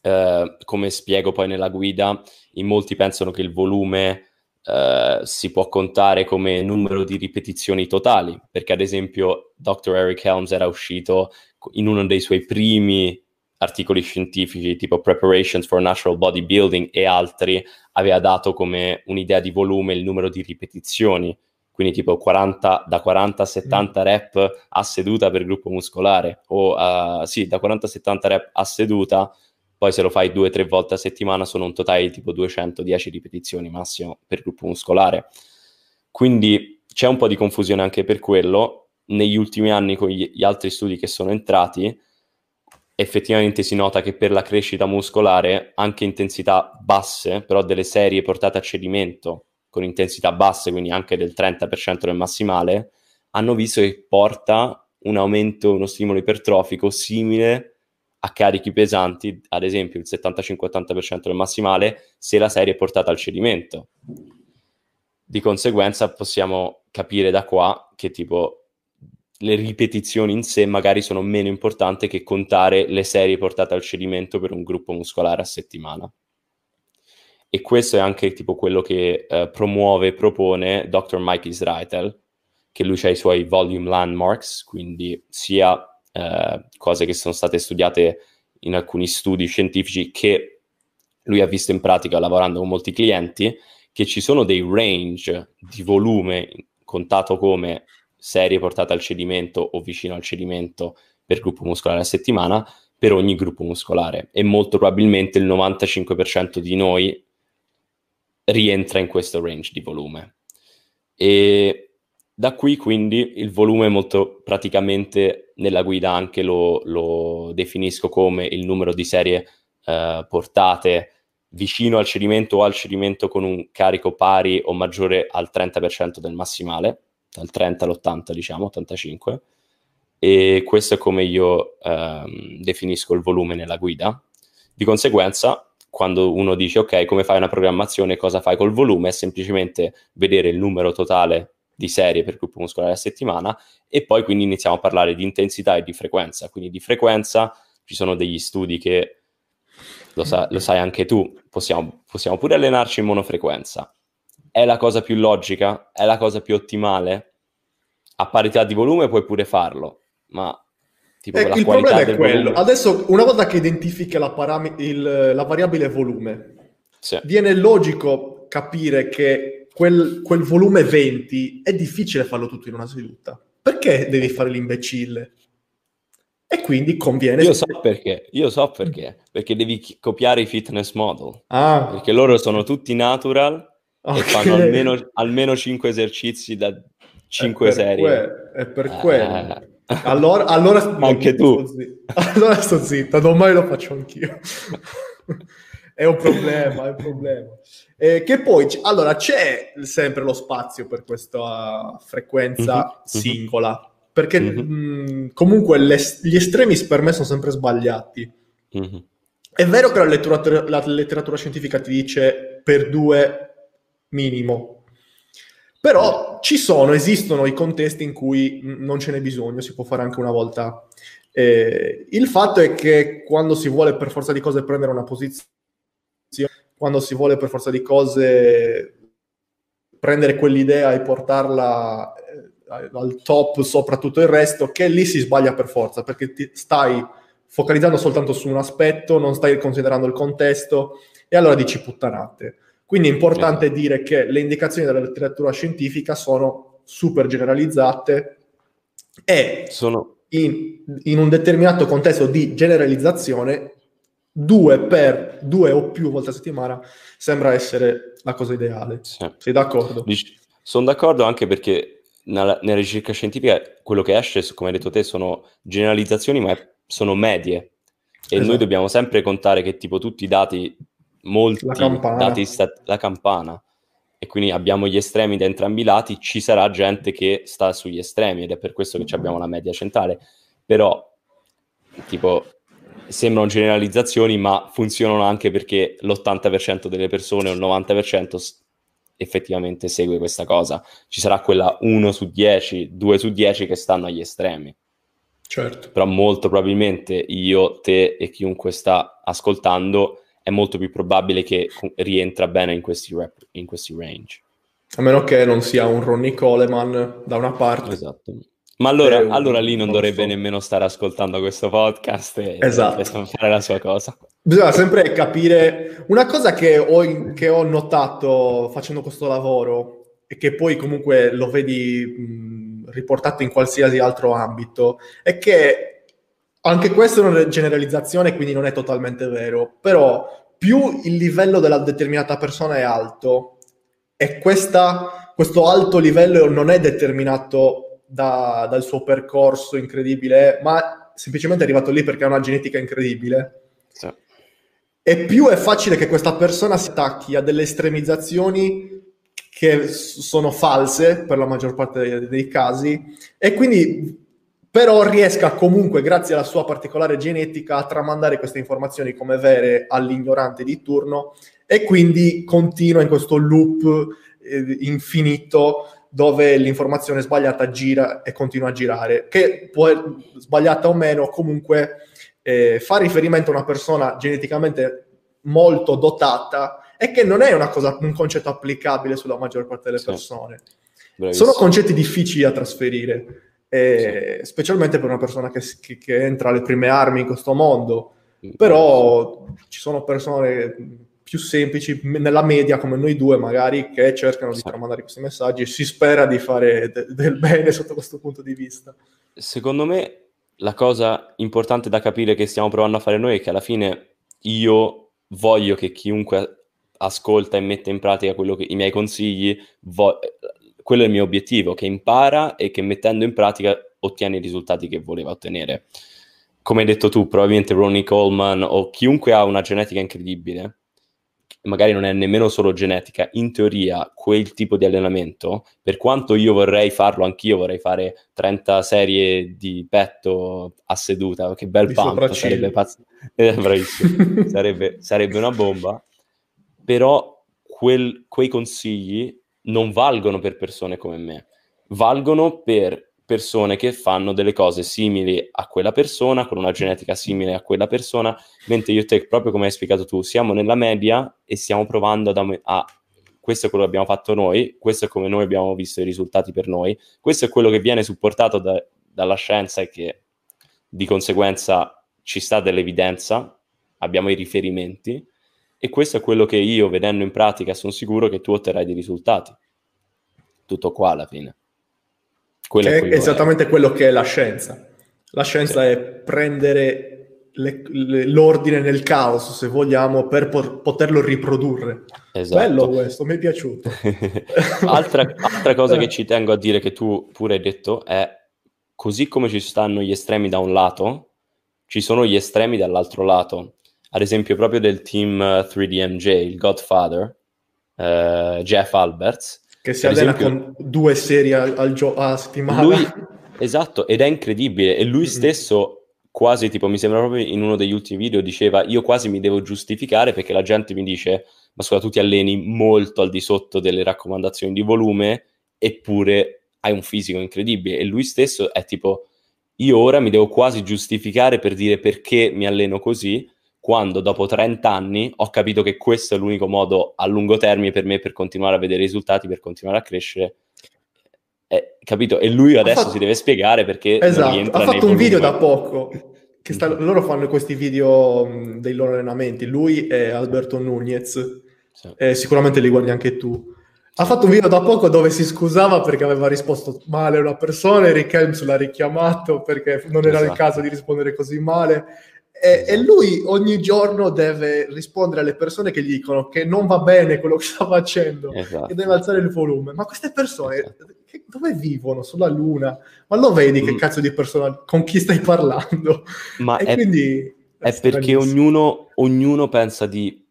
eh, come spiego poi nella guida, in molti pensano che il volume eh, si può contare come numero di ripetizioni totali, perché ad esempio doctor Eric Helms era uscito in uno dei suoi primi articoli scientifici, tipo Preparations for Natural Bodybuilding e altri, aveva dato come un'idea di volume il numero di ripetizioni, quindi tipo quaranta, da quaranta a settanta rep a seduta per gruppo muscolare, o uh, sì, da quaranta a settanta rep a seduta, poi se lo fai due o tre volte a settimana sono un totale di tipo duecentodieci ripetizioni massimo per gruppo muscolare. Quindi c'è un po' di confusione anche per quello. Negli ultimi anni, con gli altri studi che sono entrati, effettivamente si nota che per la crescita muscolare anche intensità basse, però delle serie portate a cedimento con intensità basse, quindi anche del trenta per cento del massimale, hanno visto che porta un aumento, uno stimolo ipertrofico simile a carichi pesanti, ad esempio il settantacinque ottanta per cento del massimale, se la serie è portata al cedimento. Di conseguenza possiamo capire da qua che tipo... le ripetizioni in sé magari sono meno importanti che contare le serie portate al cedimento per un gruppo muscolare a settimana. E questo è anche tipo quello che eh, promuove e propone doctor Mike Israetel, che lui ha i suoi volume landmarks, quindi sia eh, cose che sono state studiate in alcuni studi scientifici che lui ha visto in pratica lavorando con molti clienti, che ci sono dei range di volume contato come serie portate al cedimento o vicino al cedimento per gruppo muscolare a settimana per ogni gruppo muscolare, e molto probabilmente il novantacinque per cento di noi rientra in questo range di volume. E da qui quindi il volume molto praticamente nella guida anche lo, lo definisco come il numero di serie eh, portate vicino al cedimento o al cedimento con un carico pari o maggiore al trenta per cento del massimale, dal trenta all'ottanta, diciamo, ottantacinque, e questo è come io ehm, definisco il volume nella guida. Di conseguenza, quando uno dice, ok, come fai una programmazione, cosa fai col volume, è semplicemente vedere il numero totale di serie per gruppo muscolare a settimana, e poi quindi iniziamo a parlare di intensità e di frequenza. Quindi di frequenza ci sono degli studi che, lo, sa- lo sai anche tu, possiamo, possiamo pure allenarci in monofrequenza. È la cosa più logica? È la cosa più ottimale? A parità di volume puoi pure farlo, ma tipo eh, la il qualità problema è del quello. Volume... Adesso, una volta che identifica la, param- il, la variabile volume, sì. viene logico capire che quel, quel volume venti è difficile farlo tutto in una seduta. Perché devi fare l'imbecille? E quindi conviene... Io so perché, io so perché. Perché devi chi- copiare i fitness model. Ah. Perché loro sono tutti natural... Okay. E fanno almeno, almeno cinque esercizi da cinque serie. Que- è per eh. quello. Allora, allora anche tu. Allora sto zitta, domani lo faccio anch'io. È un problema, è un problema. Eh, che poi, allora, c'è sempre lo spazio per questa frequenza mm-hmm. singola, perché mm-hmm. mh, comunque le, gli estremi per me sono sempre sbagliati. Mm-hmm. È vero che la letteratura, la letteratura scientifica ti dice per due... minimo, però ci sono, esistono i contesti in cui non ce n'è bisogno, si può fare anche una volta. Eh, il fatto è che quando si vuole per forza di cose prendere una posizione quando si vuole per forza di cose prendere quell'idea e portarla al top sopra tutto il resto, che lì si sbaglia per forza, perché ti stai focalizzando soltanto su un aspetto, non stai considerando il contesto, e allora dici puttanate. Quindi è importante certo. dire che le indicazioni della letteratura scientifica sono super generalizzate e sono... in, in un determinato contesto di generalizzazione due per due o più volte a settimana sembra essere la cosa ideale. Sì. Sei d'accordo? Sono d'accordo, anche perché nella, nella ricerca scientifica quello che esce, come hai detto te, sono generalizzazioni, ma è, sono medie. E esatto. noi dobbiamo sempre contare che tipo tutti i dati, molti la campana. dati, stat- la campana. E quindi abbiamo gli estremi da entrambi i lati, ci sarà gente che sta sugli estremi, ed è per questo che abbiamo la media centrale. Però, tipo, sembrano generalizzazioni, ma funzionano anche perché l'ottanta per cento delle persone o il novanta per cento effettivamente segue questa cosa. Ci sarà quella uno su dieci, due su dieci che stanno agli estremi. Certo. Però molto probabilmente io, te e chiunque sta ascoltando... è molto più probabile che rientra bene in questi, rap, in questi range. A meno che non sia un Ronnie Coleman da una parte. Esatto. Ma allora, un... allora lì non dovrebbe nemmeno stare ascoltando questo podcast e, esatto. e fare la sua cosa. Bisogna sempre capire... Una cosa che ho, che ho notato facendo questo lavoro, e che poi comunque lo vedi mh, riportato in qualsiasi altro ambito, è che... anche questa è una generalizzazione, quindi non è totalmente vero, però più il livello della determinata persona è alto, e questa, questo alto livello non è determinato da, dal suo percorso incredibile, ma semplicemente è arrivato lì perché ha una genetica incredibile, sì. e più è facile che questa persona si attacchi a delle estremizzazioni che sono false per la maggior parte dei casi, e quindi... però riesca comunque, grazie alla sua particolare genetica, a tramandare queste informazioni come vere all'ignorante di turno, e quindi continua in questo loop eh, infinito dove l'informazione sbagliata gira e continua a girare, che può, sbagliata o meno, comunque eh, fa riferimento a una persona geneticamente molto dotata, e che non è una cosa, un concetto applicabile sulla maggior parte delle sì. persone. Bravissimo. Sono concetti difficili da trasferire. E sì. specialmente per una persona che, che, che entra alle prime armi in questo mondo, però ci sono persone più semplici nella media come noi due magari, che cercano sì. di tramandare questi messaggi, e si spera di fare de- del bene sotto questo punto di vista. Secondo me la cosa importante da capire che stiamo provando a fare noi è che alla fine io voglio che chiunque ascolta e mette in pratica quello che, i miei consigli vo- quello è il mio obiettivo, che impara e che mettendo in pratica ottiene i risultati che voleva ottenere. Come hai detto tu, probabilmente Ronnie Coleman o chiunque ha una genetica incredibile, magari non è nemmeno solo genetica, in teoria quel tipo di allenamento, per quanto io vorrei farlo anch'io, vorrei fare trenta serie di petto a seduta, che bel pump, sarebbe pazz- eh, bravissimo, sarebbe, sarebbe una bomba, però quel, quei consigli non valgono per persone come me, valgono per persone che fanno delle cose simili a quella persona, con una genetica simile a quella persona, mentre io e te, proprio come hai spiegato tu, siamo nella media e stiamo provando ad am- a questo è quello che abbiamo fatto noi, questo è come noi abbiamo visto i risultati per noi, questo è quello che viene supportato da- dalla scienza e che di conseguenza ci sta dell'evidenza, abbiamo i riferimenti, e questo è quello che io, vedendo in pratica, sono sicuro che tu otterrai dei risultati. Tutto qua alla fine. Quello che è, è esattamente è. quello che è la scienza. La scienza sì. è prendere le, le, l'ordine nel caos, se vogliamo, per por- poterlo riprodurre. Esatto. Bello questo, mi è piaciuto. altra, altra cosa che ci tengo a dire, che tu pure hai detto, è così come ci stanno gli estremi da un lato, ci sono gli estremi dall'altro lato. Ad esempio proprio del team three D M J, il Godfather, eh, Jeff Alberts. Che si allena esempio, con due serie al gio- a settimana. Lui, esatto, ed è incredibile. E lui mm-hmm. stesso quasi, tipo, mi sembra proprio in uno degli ultimi video, diceva io quasi mi devo giustificare perché la gente mi dice ma scusa, tu ti alleni molto al di sotto delle raccomandazioni di volume eppure hai un fisico incredibile. E lui stesso è tipo io ora mi devo quasi giustificare per dire perché mi alleno così, quando dopo trenta anni ho capito che questo è l'unico modo a lungo termine per me per continuare a vedere risultati, per continuare a crescere. Eh, capito? E lui adesso fatto... si deve spiegare perché esatto. non entra. Ha fatto un video da poco che sta... loro fanno questi video mh, dei loro allenamenti, lui e Alberto Nunez, sì. eh, sicuramente li guardi anche tu. Ha fatto un video da poco dove si scusava perché aveva risposto male a una persona, Eric Helms l'ha richiamato perché non era esatto. il caso di rispondere così male, e, esatto. e lui ogni giorno deve rispondere alle persone che gli dicono che non va bene quello che sta facendo, esatto. e deve alzare il volume. Ma queste persone esatto. che, dove vivono? Sulla luna? Ma lo vedi mm. che cazzo di persona, con chi stai parlando? Ma e è, quindi, è, è perché ognuno, ognuno pensa di...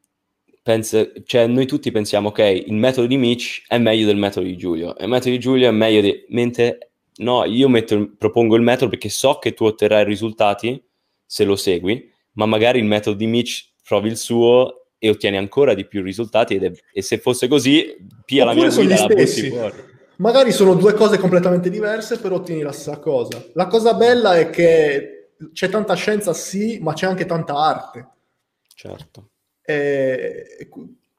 Pensa, cioè noi tutti pensiamo ok, il metodo di Mitch è meglio del metodo di Giulio, il metodo di Giulio è meglio di... mentre no, io metto, propongo il metodo perché so che tu otterrai risultati se lo segui, ma magari il metodo di Mitch trovi il suo e ottieni ancora di più risultati ed è, e se fosse così pia la mia guida, la bossi fuori. Magari sono due cose completamente diverse però ottieni la stessa cosa. La cosa bella è che c'è tanta scienza sì, ma c'è anche tanta arte. Certo. Eh,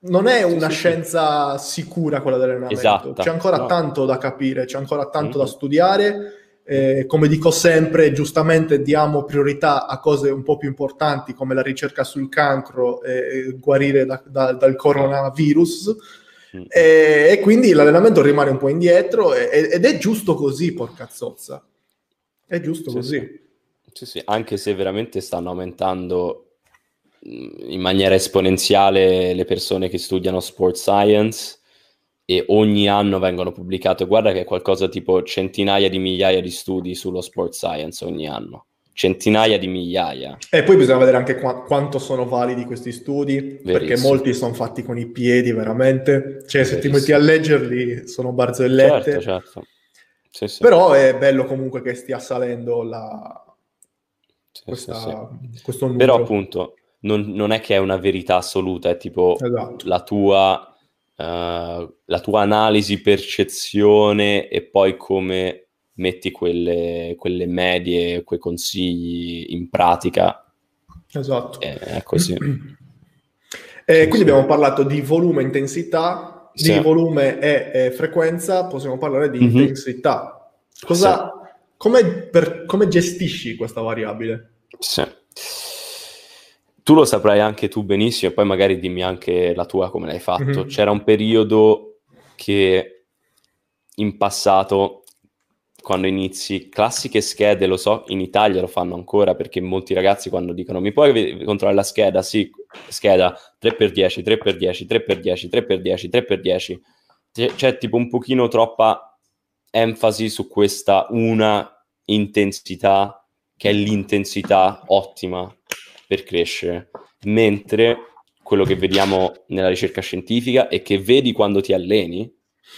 non è una sì, sì, scienza sì. sicura quella dell'allenamento, esatto, c'è ancora no. tanto da capire, c'è ancora tanto mm-hmm. da studiare, eh, come dico sempre giustamente diamo priorità a cose un po' più importanti come la ricerca sul cancro e guarire da, da, dal coronavirus mm-hmm. eh, e quindi l'allenamento rimane un po' indietro e, ed è giusto così, porca zozza, è giusto sì, così sì. Sì, sì. Anche se veramente stanno aumentando in maniera esponenziale le persone che studiano sport science e ogni anno vengono pubblicate, guarda che è qualcosa tipo centinaia di migliaia di studi sullo sport science ogni anno, centinaia di migliaia, e poi bisogna vedere anche qu- quanto sono validi questi studi. Verissimo. Perché molti sono fatti con i piedi veramente, cioè se Verissimo. Ti metti a leggerli sono barzellette, certo, certo. Sì, sì. Però è bello comunque che stia salendo la... sì, questa... sì, sì. questo numero. Però appunto Non, non è che è una verità assoluta, è tipo esatto. la tua uh, la tua analisi, percezione e poi come metti quelle, quelle medie, quei consigli in pratica. Esatto. È, è così. E quindi abbiamo parlato di volume, intensità, sì. di volume e, e frequenza, possiamo parlare di mm-hmm. intensità. Cosa, sì. come, per, come gestisci questa variabile? Sì. Tu lo saprai anche tu benissimo, e poi magari dimmi anche la tua come l'hai fatto. Mm-hmm. C'era un periodo che in passato, quando inizi classiche schede, lo so, in Italia lo fanno ancora perché molti ragazzi quando dicono mi puoi controllare la scheda? Sì, scheda tre per dieci, tre per dieci, tre per dieci, tre per dieci, tre per dieci. C'è tipo un pochino troppa enfasi su questa una intensità che è l'intensità ottima per crescere, mentre quello che vediamo nella ricerca scientifica e che vedi quando ti alleni,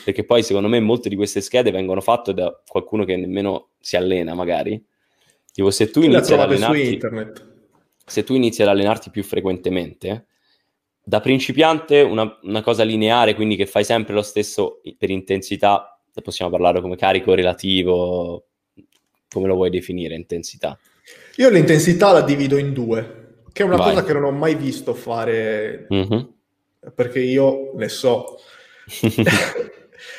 perché poi secondo me molte di queste schede vengono fatte da qualcuno che nemmeno si allena magari, tipo se tu inizi ad allenarti su internet. Se tu inizi ad allenarti più frequentemente, da principiante una, una cosa lineare, quindi che fai sempre lo stesso per intensità, possiamo parlare come carico relativo, come lo vuoi definire intensità? Io l'intensità la divido in due, che è una Vai. Cosa che non ho mai visto fare, mm-hmm. perché io ne so.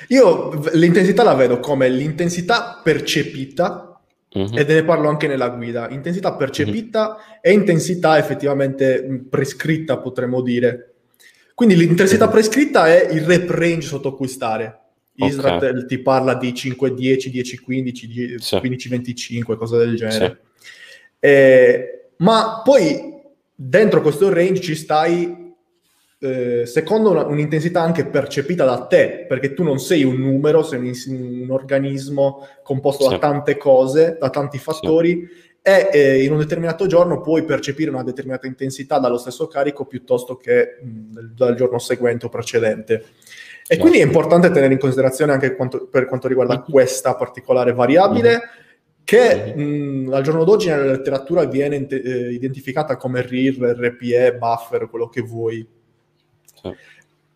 Io l'intensità la vedo come l'intensità percepita, mm-hmm. e ne parlo anche nella guida, intensità percepita mm-hmm. e intensità effettivamente prescritta, potremmo dire. Quindi l'intensità mm-hmm. prescritta è il rep range sotto cui stare. Israetel okay. ti parla di cinque dieci, dieci quindici, sì. quindici venticinque, cose del genere. Sì. Eh, ma poi dentro questo range ci stai eh, secondo una, un'intensità anche percepita da te, perché tu non sei un numero, sei un, un organismo composto sì. da tante cose, da tanti fattori sì. e eh, in un determinato giorno puoi percepire una determinata intensità dallo stesso carico piuttosto che mh, dal giorno seguente o precedente. E sì. quindi è importante tenere in considerazione anche quanto, per quanto riguarda questa particolare variabile mm-hmm. che mh, al giorno d'oggi nella letteratura viene int- eh, identificata come R I R, R P E, buffer, quello che vuoi. Sì.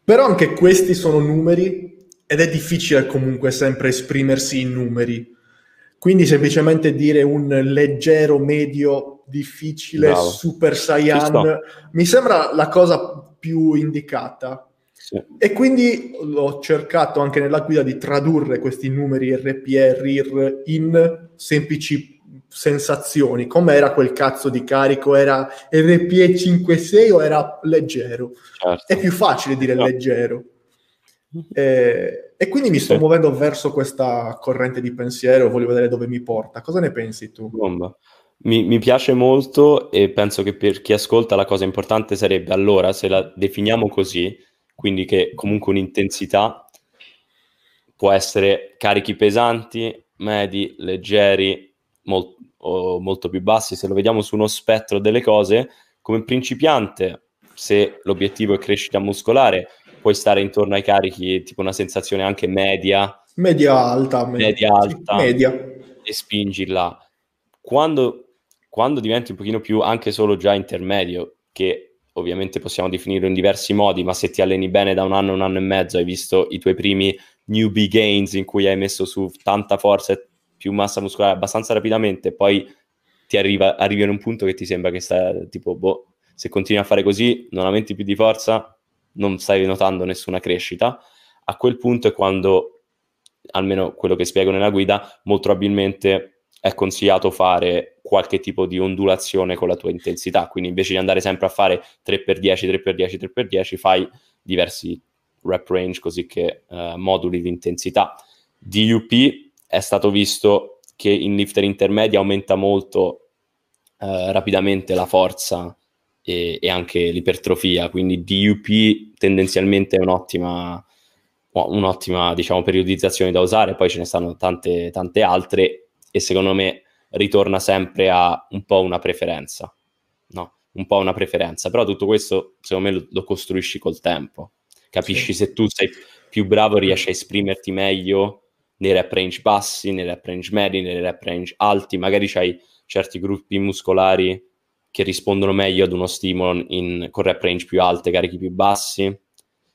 Però anche questi sono numeri ed è difficile comunque sempre esprimersi in numeri. Quindi semplicemente dire un leggero, medio difficile, bravo. Super Saiyan, mi sembra la cosa più indicata. Sì. E quindi ho cercato anche nella guida di tradurre questi numeri R P E, R I R in semplici sensazioni. Com'era quel cazzo di carico? Era R P E cinque sei o era leggero? Certo. È più facile dire no. leggero. E, e quindi mi sto sì. muovendo verso questa corrente di pensiero, voglio vedere dove mi porta. Cosa ne pensi tu? Bomba. Mi, mi piace molto e penso che per chi ascolta la cosa importante sarebbe, allora, se la definiamo così, quindi che comunque un'intensità può essere carichi pesanti, medi, leggeri, molt, o molto più bassi, se lo vediamo su uno spettro delle cose. Come principiante, se l'obiettivo è crescita muscolare, puoi stare intorno ai carichi, tipo una sensazione anche media, media alta, media, media alta, media, e spingi là. Quando, quando diventi un pochino più anche solo già intermedio, che ovviamente possiamo definirlo in diversi modi, ma se ti alleni bene da un anno, un anno e mezzo, hai visto i tuoi primi newbie gains in cui hai messo su tanta forza e più massa muscolare abbastanza rapidamente, poi ti arriva, arrivi in un punto che ti sembra che stai tipo, boh, se continui a fare così, non aumenti più di forza, non stai notando nessuna crescita. A quel punto è quando, almeno quello che spiego nella guida, molto probabilmente è consigliato fare qualche tipo di ondulazione con la tua intensità, quindi invece di andare sempre a fare tre per dieci, tre per dieci, tre per dieci, fai diversi rep range così che eh, moduli l'intensità. D U P è stato visto che in lifter intermedia aumenta molto eh, rapidamente la forza e, e anche l'ipertrofia, quindi D U P tendenzialmente è un'ottima... un'ottima, diciamo, periodizzazione da usare, poi ce ne stanno tante, tante altre. E secondo me ritorna sempre a un po' una preferenza, no? Un po' una preferenza, però tutto questo secondo me lo, lo costruisci col tempo. Capisci sì. se tu sei più bravo, riesci a esprimerti meglio nei rep range bassi, nei rep range medi, nei rep range alti, magari c'hai certi gruppi muscolari che rispondono meglio ad uno stimolo in, con rep range più alte, carichi più bassi.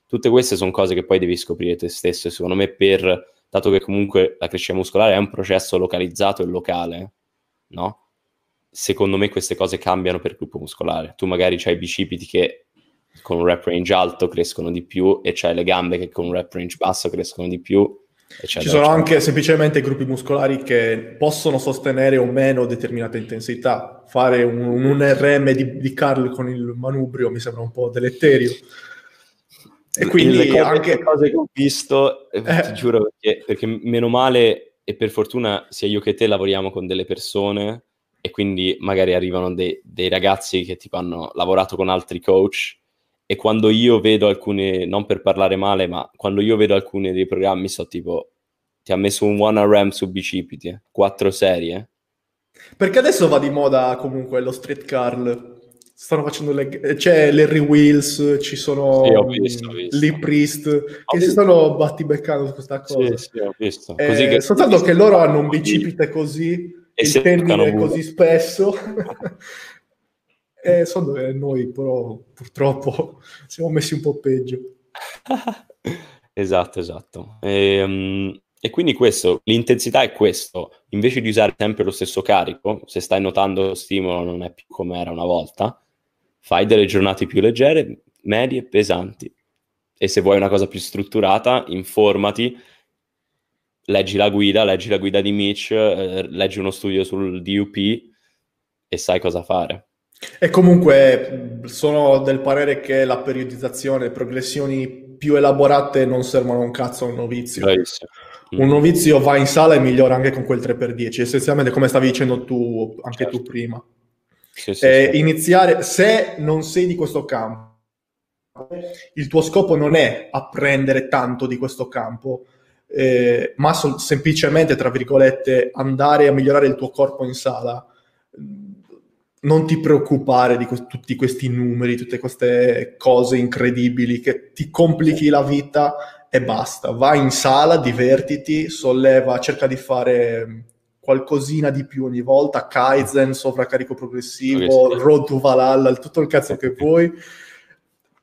Tutte queste sono cose che poi devi scoprire te stesso e secondo me per... dato che comunque la crescita muscolare è un processo localizzato e locale, no? Secondo me queste cose cambiano per gruppo muscolare. Tu magari c'hai i bicipiti che con un rep range alto crescono di più e c'hai le gambe che con un rep range basso crescono di più. Eccetera. Ci sono anche semplicemente gruppi muscolari che possono sostenere o meno determinate intensità. Fare un, un R M di, di Carl con il manubrio mi sembra un po' deleterio. E quindi le cose, anche le cose che ho visto, eh. ti giuro, perché, perché meno male e per fortuna sia io che te lavoriamo con delle persone e quindi magari arrivano dei, dei ragazzi che tipo hanno lavorato con altri coach e quando io vedo alcune, non per parlare male, ma quando io vedo alcuni dei programmi so tipo ti ha messo un one R M su bicipiti, quattro serie. Perché adesso va di moda comunque lo street curl. Stanno facendo le... c'è Larry Wheels, ci sono sì, ho visto, ho visto. Lee Priest ho che visto. Si stanno battibeccando su questa cosa. Sì, sì, ho visto. Eh, così che soltanto visto. Che loro hanno un bicipite così e il tendine così spesso. eh, so dove noi però purtroppo siamo messi un po' peggio. esatto, esatto. E, um, e quindi questo, l'intensità è questo. Invece di usare sempre lo stesso carico, se stai notando lo stimolo non è più come era una volta, fai delle giornate più leggere, medie, pesanti. E se vuoi una cosa più strutturata, informati, leggi la guida, leggi la guida di Mitch, eh, leggi uno studio sul D U P e sai cosa fare. E comunque sono del parere che la periodizzazione, le progressioni più elaborate non servono un cazzo a un novizio. Bravissimo. Un novizio va in sala e migliora anche con quel tre per dieci, essenzialmente come stavi dicendo tu anche certo. tu prima. Sì, sì, eh, sì. Iniziare, se non sei di questo campo, il tuo scopo non è apprendere tanto di questo campo, eh, ma so- semplicemente, tra virgolette, andare a migliorare il tuo corpo in sala. Non ti preoccupare di que- tutti questi numeri, tutte queste cose incredibili che ti complichi la vita e basta. Vai in sala, divertiti, solleva, cerca di fare qualcosina di più ogni volta, Kaizen, sovraccarico progressivo, road to Valhalla, tutto il cazzo che vuoi,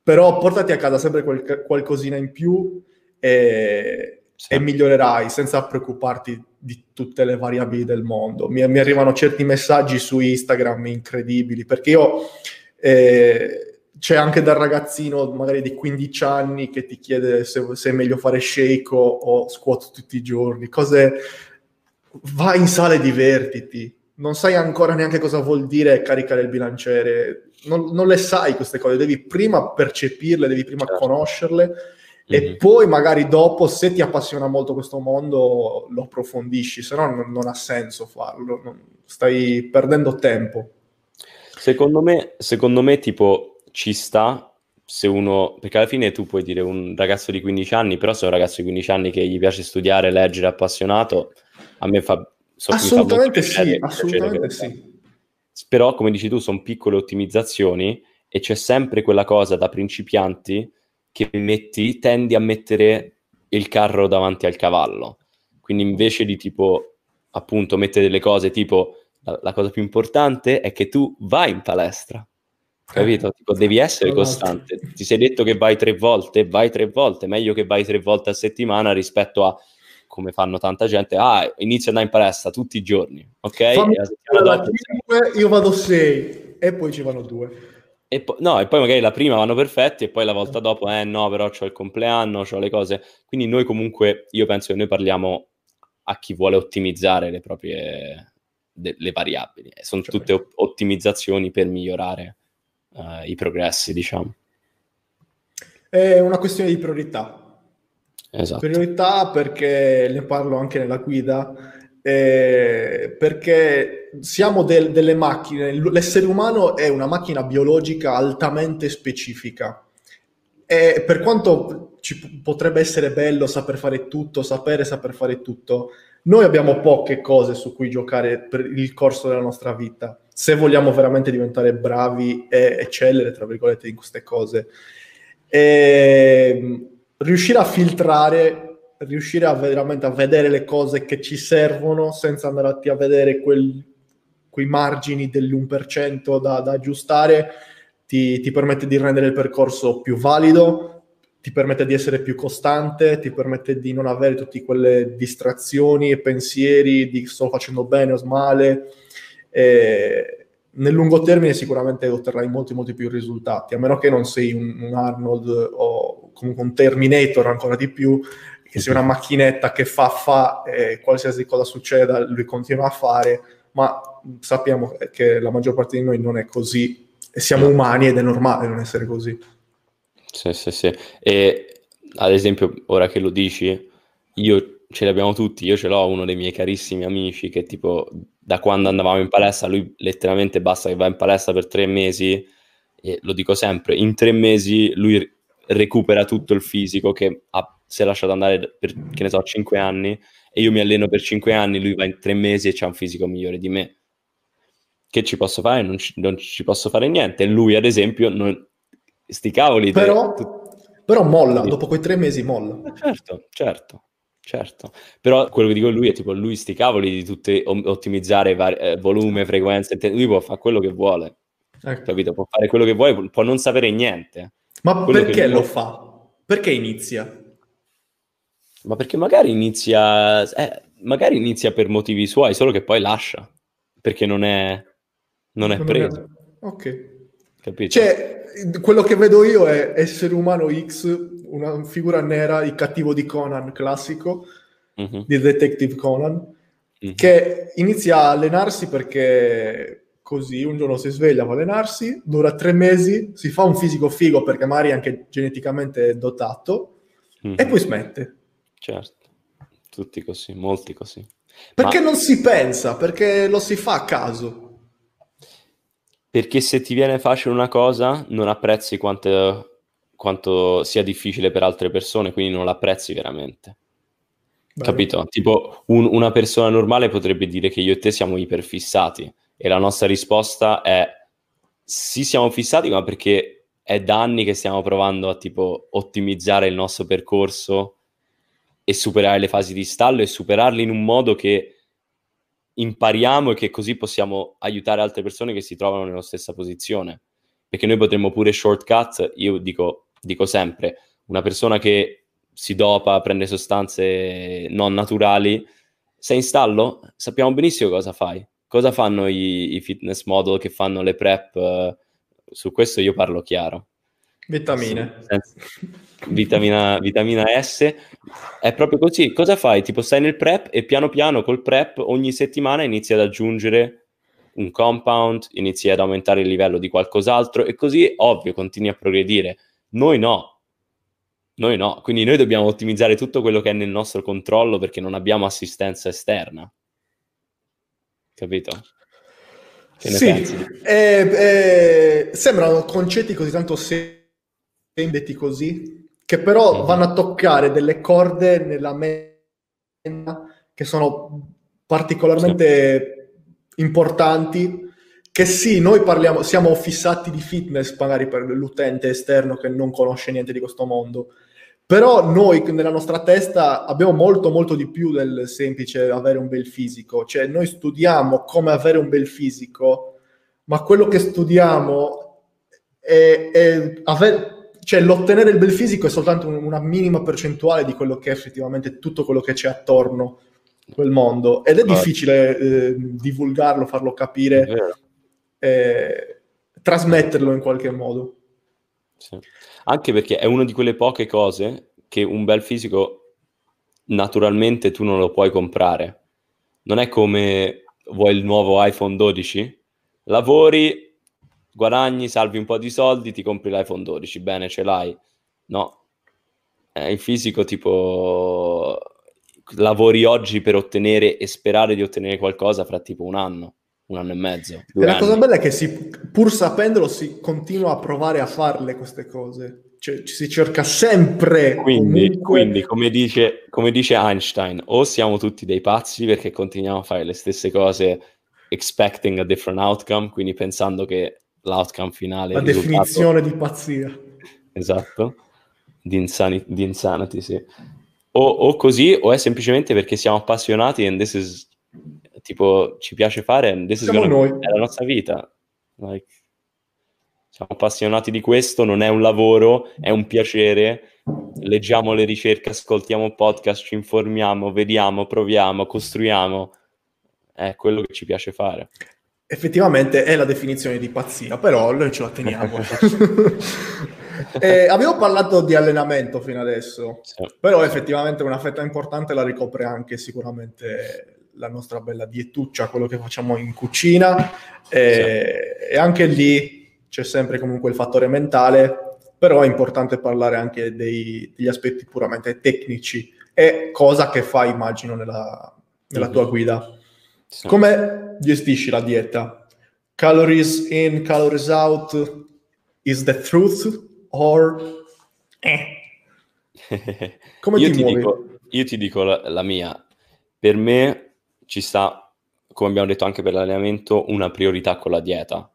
però portati a casa sempre quel- qualcosina in più e, sì. e migliorerai senza preoccuparti di tutte le variabili del mondo. Mi, mi arrivano certi messaggi su Instagram incredibili, perché io eh, c'è anche dal ragazzino magari di quindici anni che ti chiede se, se è meglio fare shake o, o squat tutti i giorni, cose... Vai in sala e divertiti. Non sai ancora neanche cosa vuol dire caricare il bilanciere, non, non le sai queste cose, devi prima percepirle, devi prima certo. conoscerle mm-hmm. e poi magari dopo, se ti appassiona molto questo mondo, lo approfondisci, se no non, non ha senso farlo, non, stai perdendo tempo. Secondo me, secondo me tipo ci sta se uno, perché alla fine tu puoi dire un ragazzo di quindici anni, però se è un ragazzo di quindici anni che gli piace studiare, leggere, appassionato, a me fa... So, assolutamente sì, piacere, assolutamente piacere. Sì. Però, come dici tu, sono piccole ottimizzazioni e c'è sempre quella cosa da principianti che metti, tendi a mettere il carro davanti al cavallo. Quindi invece di tipo, appunto, mettere delle cose tipo, la, la cosa più importante è che tu vai in palestra, capito? Tipo, devi essere costante. Ti sei detto che vai tre volte, vai tre volte, meglio che vai tre volte a settimana rispetto a... come fanno tanta gente, ah, inizio ad andare in palestra tutti i giorni, ok? Fammi, la cinque, io vado sei, e poi ci vanno due. E po- no, e poi magari la prima vanno perfetti, e poi la volta dopo, eh no, però c'ho il compleanno, c'ho le cose. Quindi noi comunque, io penso che noi parliamo a chi vuole ottimizzare le proprie de- le variabili. Sono cioè. tutte o- ottimizzazioni per migliorare uh, i progressi, diciamo. È una questione di priorità. Esatto. Priorità, perché ne parlo anche nella guida, eh, perché siamo del, delle macchine, l'essere umano è una macchina biologica altamente specifica e per quanto ci potrebbe essere bello saper fare tutto, sapere saper fare tutto, noi abbiamo poche cose su cui giocare per il corso della nostra vita, se vogliamo veramente diventare bravi e eccellere, tra virgolette, in queste cose. E riuscire a filtrare, riuscire a veramente a vedere le cose che ci servono senza andare a vedere quel, quei margini dell'uno per cento da, da aggiustare, ti, ti permette di rendere il percorso più valido, ti permette di essere più costante, ti permette di non avere tutte quelle distrazioni e pensieri di sto facendo bene o male. E nel lungo termine sicuramente otterrai molti molti più risultati, a meno che non sei un, un Arnold o comunque un Terminator ancora di più, che sia una macchinetta che fa, fa, e qualsiasi cosa succeda lui continua a fare, ma sappiamo che la maggior parte di noi non è così, e siamo umani ed è normale non essere così. Sì, sì, sì. E ad esempio, ora che lo dici, io ce l'abbiamo tutti, io ce l'ho uno dei miei carissimi amici che tipo, da quando andavamo in palestra, lui letteralmente basta che va in palestra per tre mesi, e lo dico sempre, in tre mesi lui... recupera tutto il fisico che ha, si è lasciato andare per, che ne so, cinque anni, e io mi alleno per cinque anni, lui va in tre mesi e c'ha un fisico migliore di me. Che ci posso fare? Non ci, non ci posso fare niente. Lui, ad esempio, non... sti cavoli. Però, te... però molla, sì. Dopo quei tre mesi molla. Certo, certo, certo. Però quello che dico lui è tipo, lui sti cavoli di tutte, ottimizzare vari, eh, volume, frequenza, lui può fare quello che vuole. Ecco. Capito? Può fare quello che vuole, può non sapere niente. Ma quello perché lo fa? Perché inizia? Ma perché magari inizia eh, magari inizia per motivi suoi, solo che poi lascia, perché non è non è non preso. È... Ok. Capito? Cioè, quello che vedo io è essere umano X, una figura nera, il cattivo di Conan classico, mm-hmm. di Detective Conan, mm-hmm. che inizia a allenarsi perché... così, un giorno si sveglia, va a allenarsi, dura tre mesi, si fa un fisico figo perché magari è anche geneticamente dotato, mm-hmm. e poi smette. Certo, tutti così, molti così. Perché Ma... non si pensa, perché lo si fa a caso. Perché se ti viene facile una cosa, non apprezzi quanto, quanto sia difficile per altre persone, quindi non l'apprezzi veramente. Bello. Capito? Tipo, un, una persona normale potrebbe dire che io e te siamo iperfissati, e la nostra risposta è sì, siamo fissati, ma perché è da anni che stiamo provando a tipo ottimizzare il nostro percorso e superare le fasi di stallo e superarle in un modo che impariamo e che così possiamo aiutare altre persone che si trovano nella stessa posizione. Perché noi potremmo pure shortcut, io dico, dico sempre, una persona che si dopa, prende sostanze non naturali, sei in stallo, sappiamo benissimo cosa fai. Cosa fanno i, i fitness model che fanno le prep? Su questo io parlo chiaro. Vitamine. Sì, vitamina, vitamina S. È proprio così. Cosa fai? Tipo stai nel prep e piano piano col prep ogni settimana inizi ad aggiungere un compound, inizi ad aumentare il livello di qualcos'altro e così, ovvio, continui a progredire. Noi no. Noi no, quindi noi dobbiamo ottimizzare tutto quello che è nel nostro controllo perché non abbiamo assistenza esterna. Capito? Che ne sì, eh, eh, sembrano concetti così tanto semplici così, che però mm. vanno a toccare delle corde nella mente che sono particolarmente sì. importanti. Che sì, noi parliamo, siamo fissati di fitness magari per l'utente esterno che non conosce niente di questo mondo, però noi nella nostra testa abbiamo molto molto di più del semplice avere un bel fisico, cioè noi studiamo come avere un bel fisico, ma quello che studiamo è, è aver, cioè l'ottenere il bel fisico è soltanto una minima percentuale di quello che è effettivamente tutto quello che c'è attorno quel mondo, ed è difficile eh, divulgarlo, farlo capire. Eh, trasmetterlo in qualche modo sì. Anche perché è una di quelle poche cose che un bel fisico naturalmente tu non lo puoi comprare, non è come vuoi il nuovo iPhone dodici, lavori, guadagni, salvi un po' di soldi, ti compri l'iPhone dodici, bene, ce l'hai. No, eh, il fisico tipo lavori oggi per ottenere e sperare di ottenere qualcosa fra tipo un anno, un anno e mezzo. E la cosa bella è che si, pur sapendolo si continua a provare a farle queste cose. Cioè, si cerca sempre. Quindi, quindi come, dice, come dice Einstein, o siamo tutti dei pazzi perché continuiamo a fare le stesse cose expecting a different outcome, quindi pensando che l'outcome finale... La risultato... definizione di pazzia. Esatto. Di, insani, di insanity, sì. O, o così, o è semplicemente perché siamo appassionati and this is... tipo ci piace fare, siamo noi. È la nostra vita, like, siamo appassionati di questo, non è un lavoro, è un piacere, leggiamo le ricerche, ascoltiamo podcast, ci informiamo, vediamo, proviamo, costruiamo, è quello che ci piace fare. Effettivamente è la definizione di pazzia, però noi ce la teniamo. Eh, abbiamo parlato di allenamento fino adesso, sì. Però effettivamente una fetta importante la ricopre anche sicuramente la nostra bella dietuccia, quello che facciamo in cucina, eh, sì. E anche lì c'è sempre comunque il fattore mentale, però è importante parlare anche dei, degli aspetti puramente tecnici, e cosa che fai immagino nella, nella tua guida. Sì. Come gestisci la dieta? Calories in, calories out, is the truth or... Eh. Come io ti, ti muovi? Dico, io ti dico la, la mia. Per me ci sta, come abbiamo detto anche per l'allenamento, una priorità con la dieta.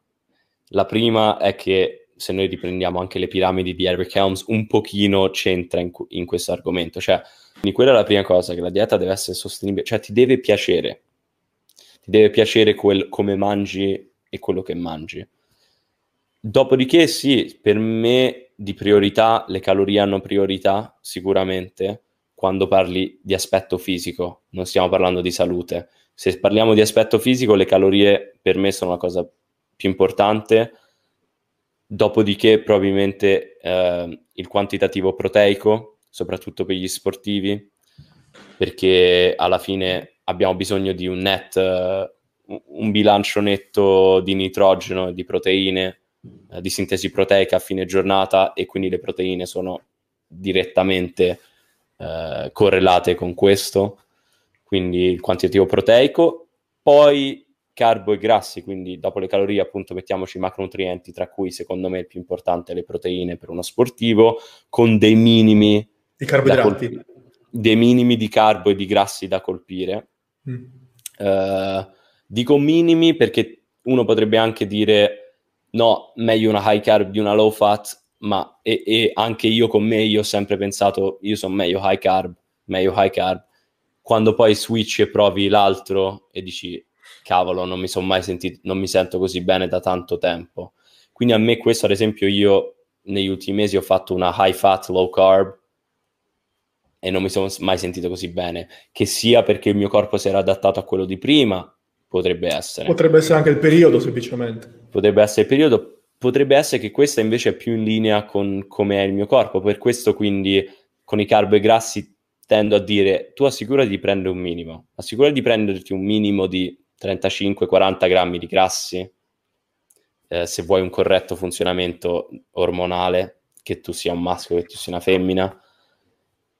La prima è che, se noi riprendiamo anche le piramidi di Eric Helms, un pochino c'entra in, cu- in questo argomento. Cioè, quindi quella è la prima cosa, che la dieta deve essere sostenibile, cioè ti deve piacere. Ti deve piacere quel, come mangi e quello che mangi. Dopodiché sì, per me di priorità, le calorie hanno priorità sicuramente, quando parli di aspetto fisico, non stiamo parlando di salute. Se parliamo di aspetto fisico, le calorie per me sono la cosa più importante, dopodiché probabilmente eh, il quantitativo proteico, soprattutto per gli sportivi, perché alla fine abbiamo bisogno di un net, eh, un bilancio netto di nitrogeno e di proteine, eh, di sintesi proteica a fine giornata, e quindi le proteine sono direttamente... Uh, correlate con questo, quindi il quantitativo proteico, poi carbo e grassi, quindi dopo le calorie appunto mettiamoci i macronutrienti, tra cui secondo me il più importante è le proteine per uno sportivo, con dei minimi di carboidrati, colp- dei minimi di carbo e di grassi da colpire. mm. Uh, dico minimi perché uno potrebbe anche dire no, meglio una high carb di una low fat, ma e, e anche io con me io ho sempre pensato io sono meglio high carb, meglio high carb, quando poi switch e provi l'altro e dici cavolo, non mi sono mai sentito, non mi sento così bene da tanto tempo. Quindi a me questo, ad esempio, io negli ultimi mesi ho fatto una high fat low carb e non mi sono mai sentito così bene, che sia perché il mio corpo si era adattato a quello di prima, potrebbe essere. Potrebbe essere anche il periodo, semplicemente. Potrebbe essere il periodo, potrebbe essere che questa invece è più in linea con come è il mio corpo, per questo quindi con i carbo e i grassi tendo a dire tu assicurati di prendere un minimo, assicurati di prenderti un minimo di trentacinque quaranta grammi di grassi, eh, se vuoi un corretto funzionamento ormonale, che tu sia un maschio, che tu sia una femmina,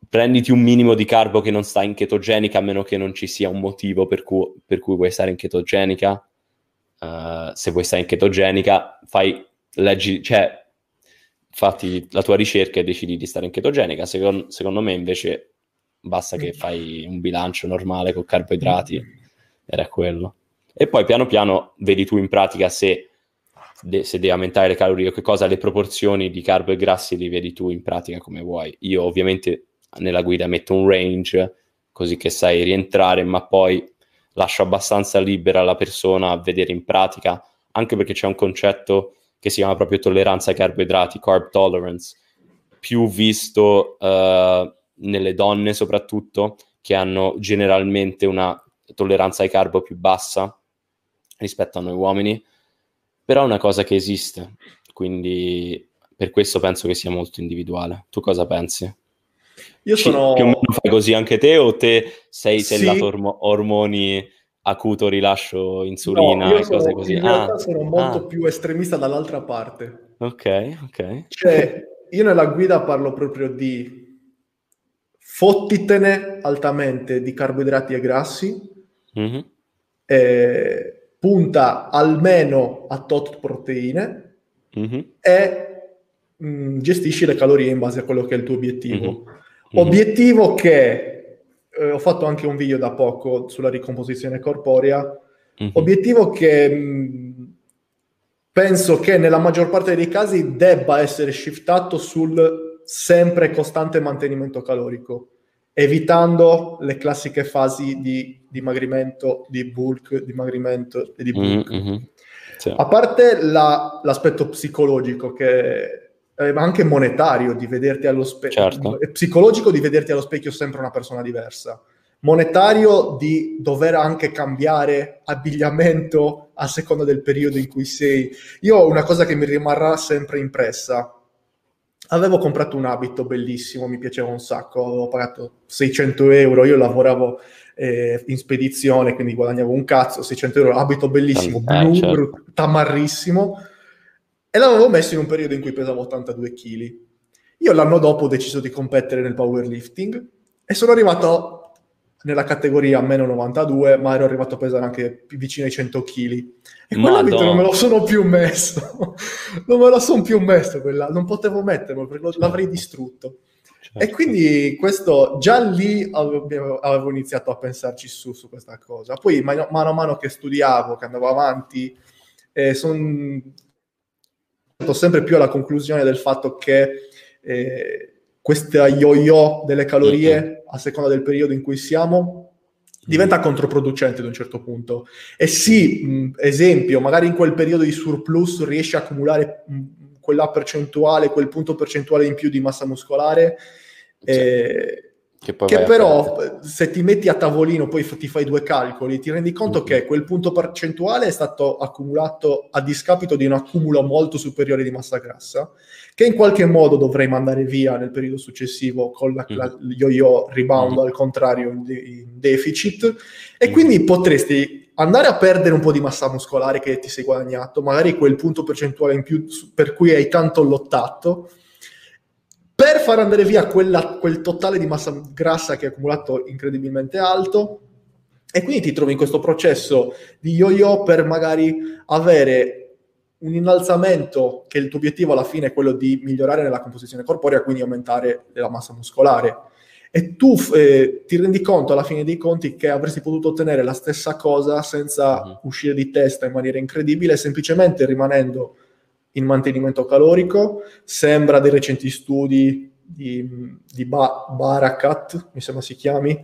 prenditi un minimo di carbo che non sta in chetogenica, a meno che non ci sia un motivo per cui, per cui vuoi stare in chetogenica. Uh, se vuoi stare in chetogenica, fai, leggi, cioè, fatti la tua ricerca e decidi di stare in chetogenica. Second, secondo me invece basta che fai un bilancio normale con carboidrati, era quello. E poi piano piano vedi tu in pratica se, de- se devi aumentare le calorie o che cosa, le proporzioni di carbo e grassi li vedi tu in pratica come vuoi. Io ovviamente nella guida metto un range così che sai rientrare, ma poi lascio abbastanza libera la persona a vedere in pratica, anche perché c'è un concetto che si chiama proprio tolleranza ai carboidrati, carb tolerance, più visto uh, nelle donne soprattutto, che hanno generalmente una tolleranza ai carbo più bassa rispetto a noi uomini, però è una cosa che esiste, quindi per questo penso che sia molto individuale. Tu cosa pensi? Io sono... Più o meno fai così anche te, o te sei sellato sì. ormo- ormoni, acuto rilascio insulina, no, e sono, cose così? In realtà ah, sono molto ah. più estremista dall'altra parte. Ok, ok. Cioè, io nella guida parlo proprio di fottitene altamente di carboidrati e grassi, mm-hmm. e punta almeno a tot proteine, mm-hmm. e mh, gestisci le calorie in base a quello che è il tuo obiettivo. Mm-hmm. Obiettivo che, eh, ho fatto anche un video da poco sulla ricomposizione corporea, mm-hmm. obiettivo che mh, penso che nella maggior parte dei casi debba essere shiftato sul sempre costante mantenimento calorico, evitando le classiche fasi di dimagrimento, di bulk, dimagrimento e di bulk. Mm-hmm. Sì. A parte la, l'aspetto psicologico che... ma anche monetario di vederti allo specchio, certo. psicologico di vederti allo specchio sempre una persona diversa, monetario di dover anche cambiare abbigliamento a seconda del periodo in cui sei. Io ho una cosa che mi rimarrà sempre impressa: avevo comprato un abito bellissimo, mi piaceva un sacco, avevo pagato seicento euro, io lavoravo eh, in spedizione, quindi guadagnavo un cazzo, seicento euro, abito bellissimo, eh, blu, certo. tamarrissimo. E l'avevo messo in un periodo in cui pesavo ottantadue chili. Io l'anno dopo ho deciso di competere nel powerlifting e sono arrivato nella categoria meno novantadue, ma ero arrivato a pesare anche vicino ai cento chili. E quell'abito non me lo sono più messo. Non me lo sono più messo, quella. Non potevo metterlo perché certo. l'avrei distrutto. Certo. E quindi questo già lì avevo, avevo iniziato a pensarci su, su questa cosa. Poi mano a mano che studiavo, che andavo avanti, eh, sono... sempre più alla conclusione del fatto che eh, questa yo-yo delle calorie mm-hmm. a seconda del periodo in cui siamo diventa mm-hmm. controproducente ad un certo punto. E sì, mh, esempio, magari in quel periodo di surplus riesci a accumulare mh, quella percentuale, quel punto percentuale in più di massa muscolare, cioè, eh, che, poi che però se ti metti a tavolino poi f- ti fai due calcoli, ti rendi conto mm-hmm. che quel punto percentuale è stato accumulato a discapito di un accumulo molto superiore di massa grassa, che in qualche modo dovrei mandare via nel periodo successivo con la, mm-hmm. la yo-yo rebound mm-hmm. al contrario in, de- in deficit, e mm-hmm. quindi potresti andare a perdere un po' di massa muscolare che ti sei guadagnato, magari quel punto percentuale in più per cui hai tanto lottato, per far andare via quella, quel totale di massa grassa che è accumulato incredibilmente alto, e quindi ti trovi in questo processo di yo-yo per magari avere un innalzamento che il tuo obiettivo alla fine è quello di migliorare nella composizione corporea, quindi aumentare la massa muscolare, e tu eh, ti rendi conto alla fine dei conti che avresti potuto ottenere la stessa cosa senza mm. uscire di testa in maniera incredibile, semplicemente rimanendo in mantenimento calorico. Sembra dei recenti studi di, di ba- Barakat, mi sembra si chiami,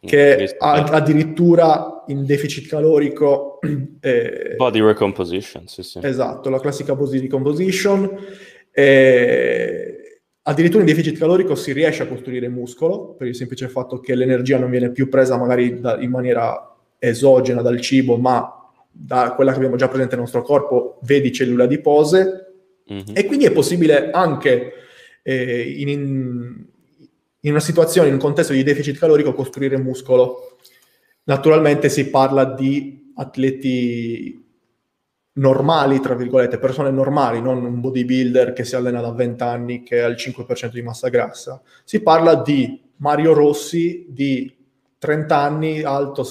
che ad- addirittura in deficit calorico... Eh, body recomposition, sì sì. Esatto, la classica body recomposition. Eh, Addirittura in deficit calorico si riesce a costruire muscolo per il semplice fatto che l'energia non viene più presa magari da, in maniera esogena dal cibo, ma da quella che abbiamo già presente nel nostro corpo, vedi cellule adipose, mm-hmm. e quindi è possibile anche eh, in, in una situazione, in un contesto di deficit calorico, costruire muscolo. Naturalmente si parla di atleti normali, tra virgolette, persone normali, non un bodybuilder che si allena da venti anni, che ha il cinque per cento di massa grassa. Si parla di Mario Rossi, di trenta anni, alto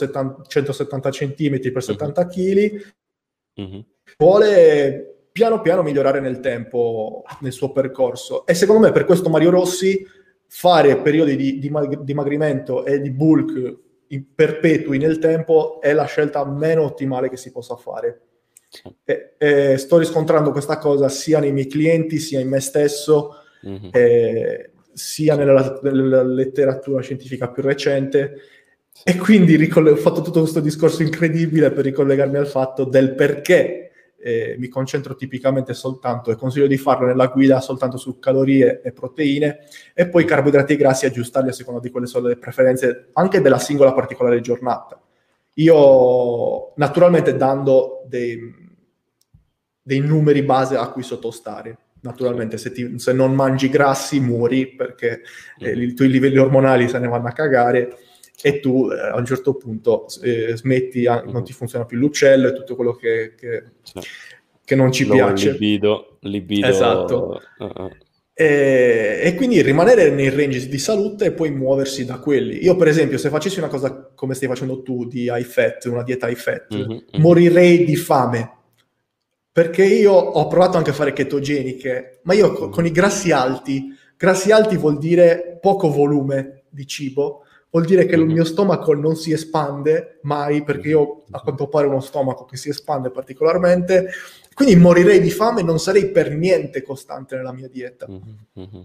centosettanta centimetri per settanta chili, mm-hmm. vuole piano piano migliorare nel tempo, nel suo percorso. E secondo me per questo Mario Rossi fare periodi di dimagrimento e di bulk perpetui nel tempo è la scelta meno ottimale che si possa fare. E, e sto riscontrando questa cosa sia nei miei clienti, sia in me stesso, mm-hmm. e, sia nella, nella letteratura scientifica più recente, e quindi ricolle- ho fatto tutto questo discorso incredibile per ricollegarmi al fatto del perché eh, mi concentro tipicamente soltanto, e consiglio di farlo nella guida, soltanto su calorie e proteine, e poi carboidrati e grassi aggiustarli a seconda di quelle sono le preferenze anche della singola particolare giornata. Io naturalmente dando dei dei numeri base a cui sottostare. Naturalmente se, ti, se non mangi grassi muori, perché eh, i tuoi livelli ormonali se ne vanno a cagare e tu eh, a un certo punto eh, smetti, a, non ti funziona più l'uccello e tutto quello che, che, che non ci no, piace. Libido, libido. Esatto. Uh-uh. E, e quindi rimanere nei range di salute e poi muoversi da quelli. Io per esempio, se facessi una cosa come stai facendo tu di high fat, una dieta high fat, mm-hmm. morirei di fame, perché io ho provato anche a fare chetogeniche, ma io co- con i grassi alti, grassi alti vuol dire poco volume di cibo, vuol dire che il mio stomaco non si espande mai, perché io ho a quanto pare uno stomaco che si espande particolarmente, quindi morirei di fame e non sarei per niente costante nella mia dieta. Mm-hmm.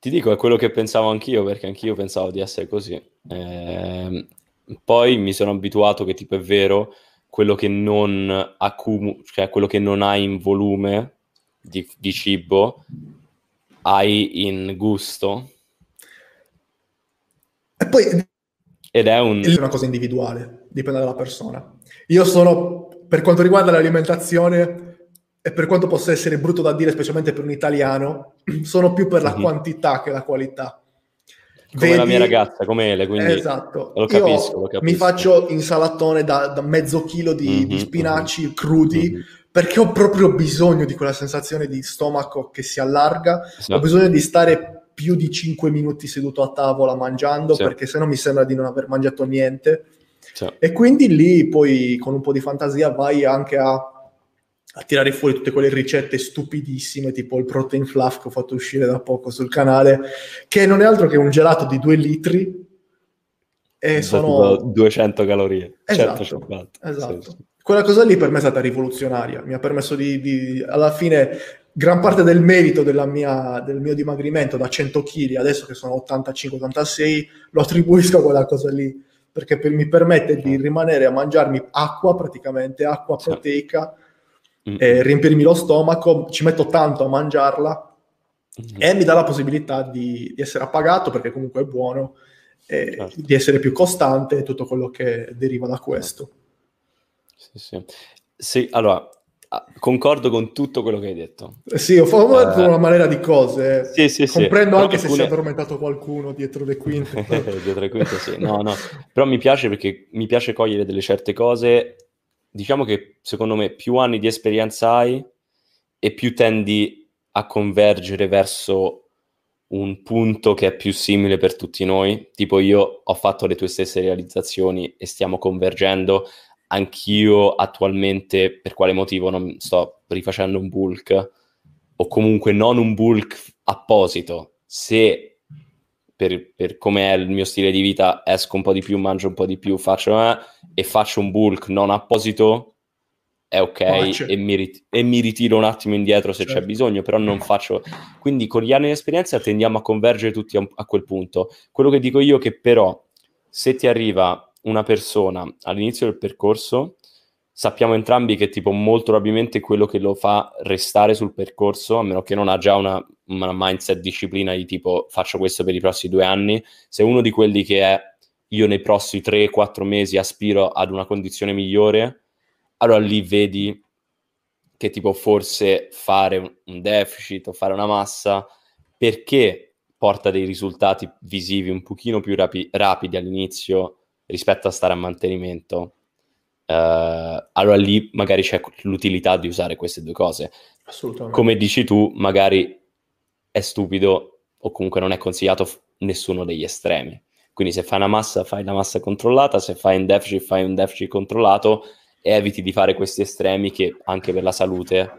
Ti dico, è quello che pensavo anch'io, perché anch'io pensavo di essere così. Eh, poi mi sono abituato che tipo è vero, quello che non accumu- cioè quello che non hai in volume di, di cibo hai in gusto, e poi ed è un... una cosa individuale, dipende dalla persona. Io sono, per quanto riguarda l'alimentazione, e per quanto possa essere brutto da dire specialmente per un italiano, sono più per la mm-hmm. quantità che la qualità. Come vedi, la mia ragazza, come Ele, quindi esatto. lo, capisco, Io lo capisco. Mi faccio insalatone da, da mezzo chilo di, mm-hmm, di spinaci mm-hmm. crudi, mm-hmm. perché ho proprio bisogno di quella sensazione di stomaco che si allarga, sì. ho bisogno di stare più di cinque minuti seduto a tavola mangiando, sì. perché sennò mi sembra di non aver mangiato niente, sì. e quindi lì poi con un po' di fantasia vai anche a a tirare fuori tutte quelle ricette stupidissime, tipo il protein fluff che ho fatto uscire da poco sul canale, che non è altro che un gelato di due litri e esatto, sono... duecento calorie. Esatto, centocinquanta. Esatto. Sì, sì. Quella cosa lì per me è stata rivoluzionaria, mi ha permesso di, di... alla fine gran parte del merito della mia, del mio dimagrimento da cento chili, adesso che sono ottantacinque ottantasei, lo attribuisco a quella cosa lì, perché per, mi permette di rimanere a mangiarmi acqua praticamente, acqua proteica, sì. E riempirmi lo stomaco, ci metto tanto a mangiarla, mm-hmm. e mi dà la possibilità di, di essere appagato, perché comunque è buono, e certo. di essere più costante e tutto quello che deriva da questo. Sì, sì. Sì, allora, concordo con tutto quello che hai detto. Sì, ho fatto eh, una maniera di cose. Sì, sì, comprendo sì, anche alcune... se si è addormentato qualcuno dietro le quinte. Però... dietro le quinte, sì. No, no. Però mi piace, perché mi piace cogliere delle certe cose. Diciamo che secondo me più anni di esperienza hai e più tendi a convergere verso un punto che è più simile per tutti noi. Tipo io ho fatto le tue stesse realizzazioni e stiamo convergendo. Anch'io attualmente, per quale motivo, non sto rifacendo un bulk, o comunque non un bulk apposito. Se per, per come è il mio stile di vita esco un po' di più, mangio un po' di più, faccio eh, e faccio un bulk non apposito, è ok, e mi, rit- e mi ritiro un attimo indietro se certo. c'è bisogno, però non faccio... Quindi con gli anni di esperienza tendiamo a convergere tutti a, a quel punto. Quello che dico io è che però se ti arriva una persona all'inizio del percorso, sappiamo entrambi che tipo molto probabilmente quello che lo fa restare sul percorso, a meno che non ha già una, una mindset disciplina di tipo faccio questo per i prossimi due anni, se uno di quelli che è io nei prossimi tre quattro mesi aspiro ad una condizione migliore, allora lì vedi che tipo forse fare un deficit o fare una massa, perché porta dei risultati visivi un pochino più rapi- rapidi all'inizio rispetto a stare a mantenimento, uh, allora lì magari c'è l'utilità di usare queste due cose. Assolutamente. Come dici tu, magari è stupido o comunque non è consigliato f- nessuno degli estremi. Quindi se fai una massa, fai una massa controllata, se fai un deficit, fai un deficit controllato, e eviti di fare questi estremi che anche per la salute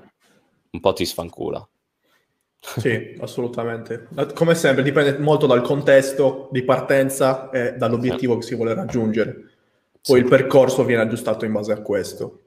un po' ti sfancula. Sì, assolutamente. Come sempre, dipende molto dal contesto di partenza e dall'obiettivo sì. che si vuole raggiungere. Poi sì. il percorso viene aggiustato in base a questo.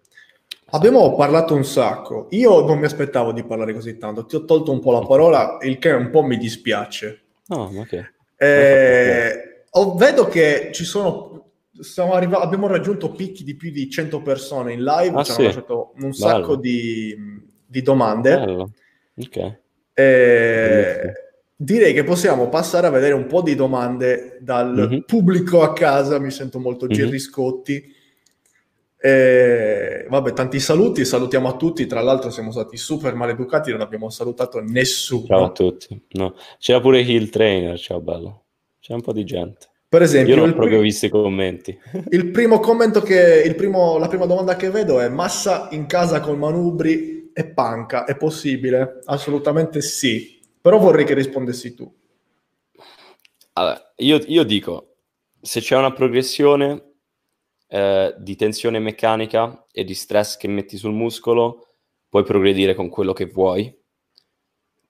Abbiamo parlato un sacco. Io non mi aspettavo di parlare così tanto. Ti ho tolto un po' la parola, il che un po' mi dispiace. No, ma che... Eh... Oh, vedo che ci sono, siamo arrivati, abbiamo raggiunto picchi di più di cento persone in live, ah, ci sì. hanno lasciato un sacco di, di domande. Bello. Okay. E... direi che possiamo passare a vedere un po' di domande dal mm-hmm. pubblico a casa, mi sento molto mm-hmm. Gerriscotti. E... vabbè, tanti saluti, salutiamo a tutti, tra l'altro siamo stati super maleducati, non abbiamo salutato nessuno. Ciao a tutti, no. C'era pure Hill Trainer, ciao bello. C'è un po' di gente. Per esempio, io non ho proprio prim- visto i commenti. Il primo commento che il primo, la prima domanda che vedo è: massa in casa con manubri e panca, è possibile? Assolutamente sì. Però vorrei che rispondessi tu. Allora, io, io dico, se c'è una progressione eh, di tensione meccanica e di stress che metti sul muscolo, puoi progredire con quello che vuoi.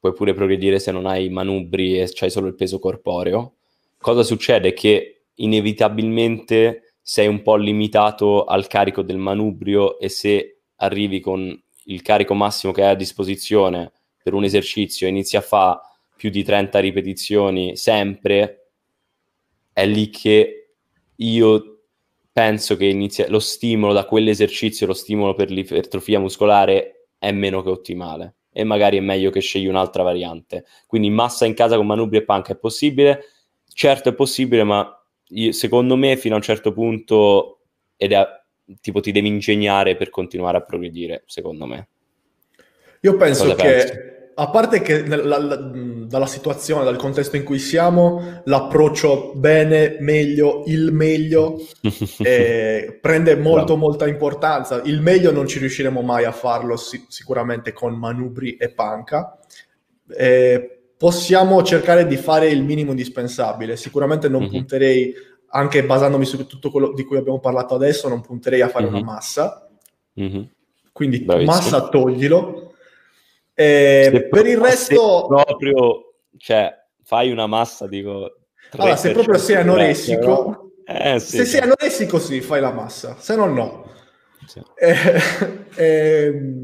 Puoi pure progredire se non hai manubri e c'hai solo il peso corporeo. Cosa succede? Che inevitabilmente sei un po' limitato al carico del manubrio, e se arrivi con il carico massimo che hai a disposizione per un esercizio e inizi a fare più di trenta ripetizioni sempre, è lì che io penso che inizia lo stimolo da quell'esercizio, lo stimolo per l'ipertrofia muscolare è meno che ottimale, e magari è meglio che scegli un'altra variante. Quindi massa in casa con manubri e panca è possibile? Certo è possibile, ma io, secondo me fino a un certo punto ed è, tipo ti devi ingegnare per continuare a progredire, secondo me. Io penso Cosa che, pensi? A parte che la, la, dalla situazione, dal contesto in cui siamo, l'approccio bene, meglio, il meglio eh, prende molto, Bravo. molta importanza. Il meglio non ci riusciremo mai a farlo sic- sicuramente con manubri e panca. Eh, Possiamo cercare di fare il minimo indispensabile. Sicuramente non mm-hmm. punterei, anche basandomi su tutto quello di cui abbiamo parlato adesso, non punterei a fare mm-hmm. una massa. Mm-hmm. Quindi Bravissimo. massa toglilo. E se per il resto... proprio, cioè, fai una massa, dico... Allora, se proprio sei anoressico... Eh, sì, se sì. sei anoressico, sì, fai la massa. Se no, no. Sì. E, e...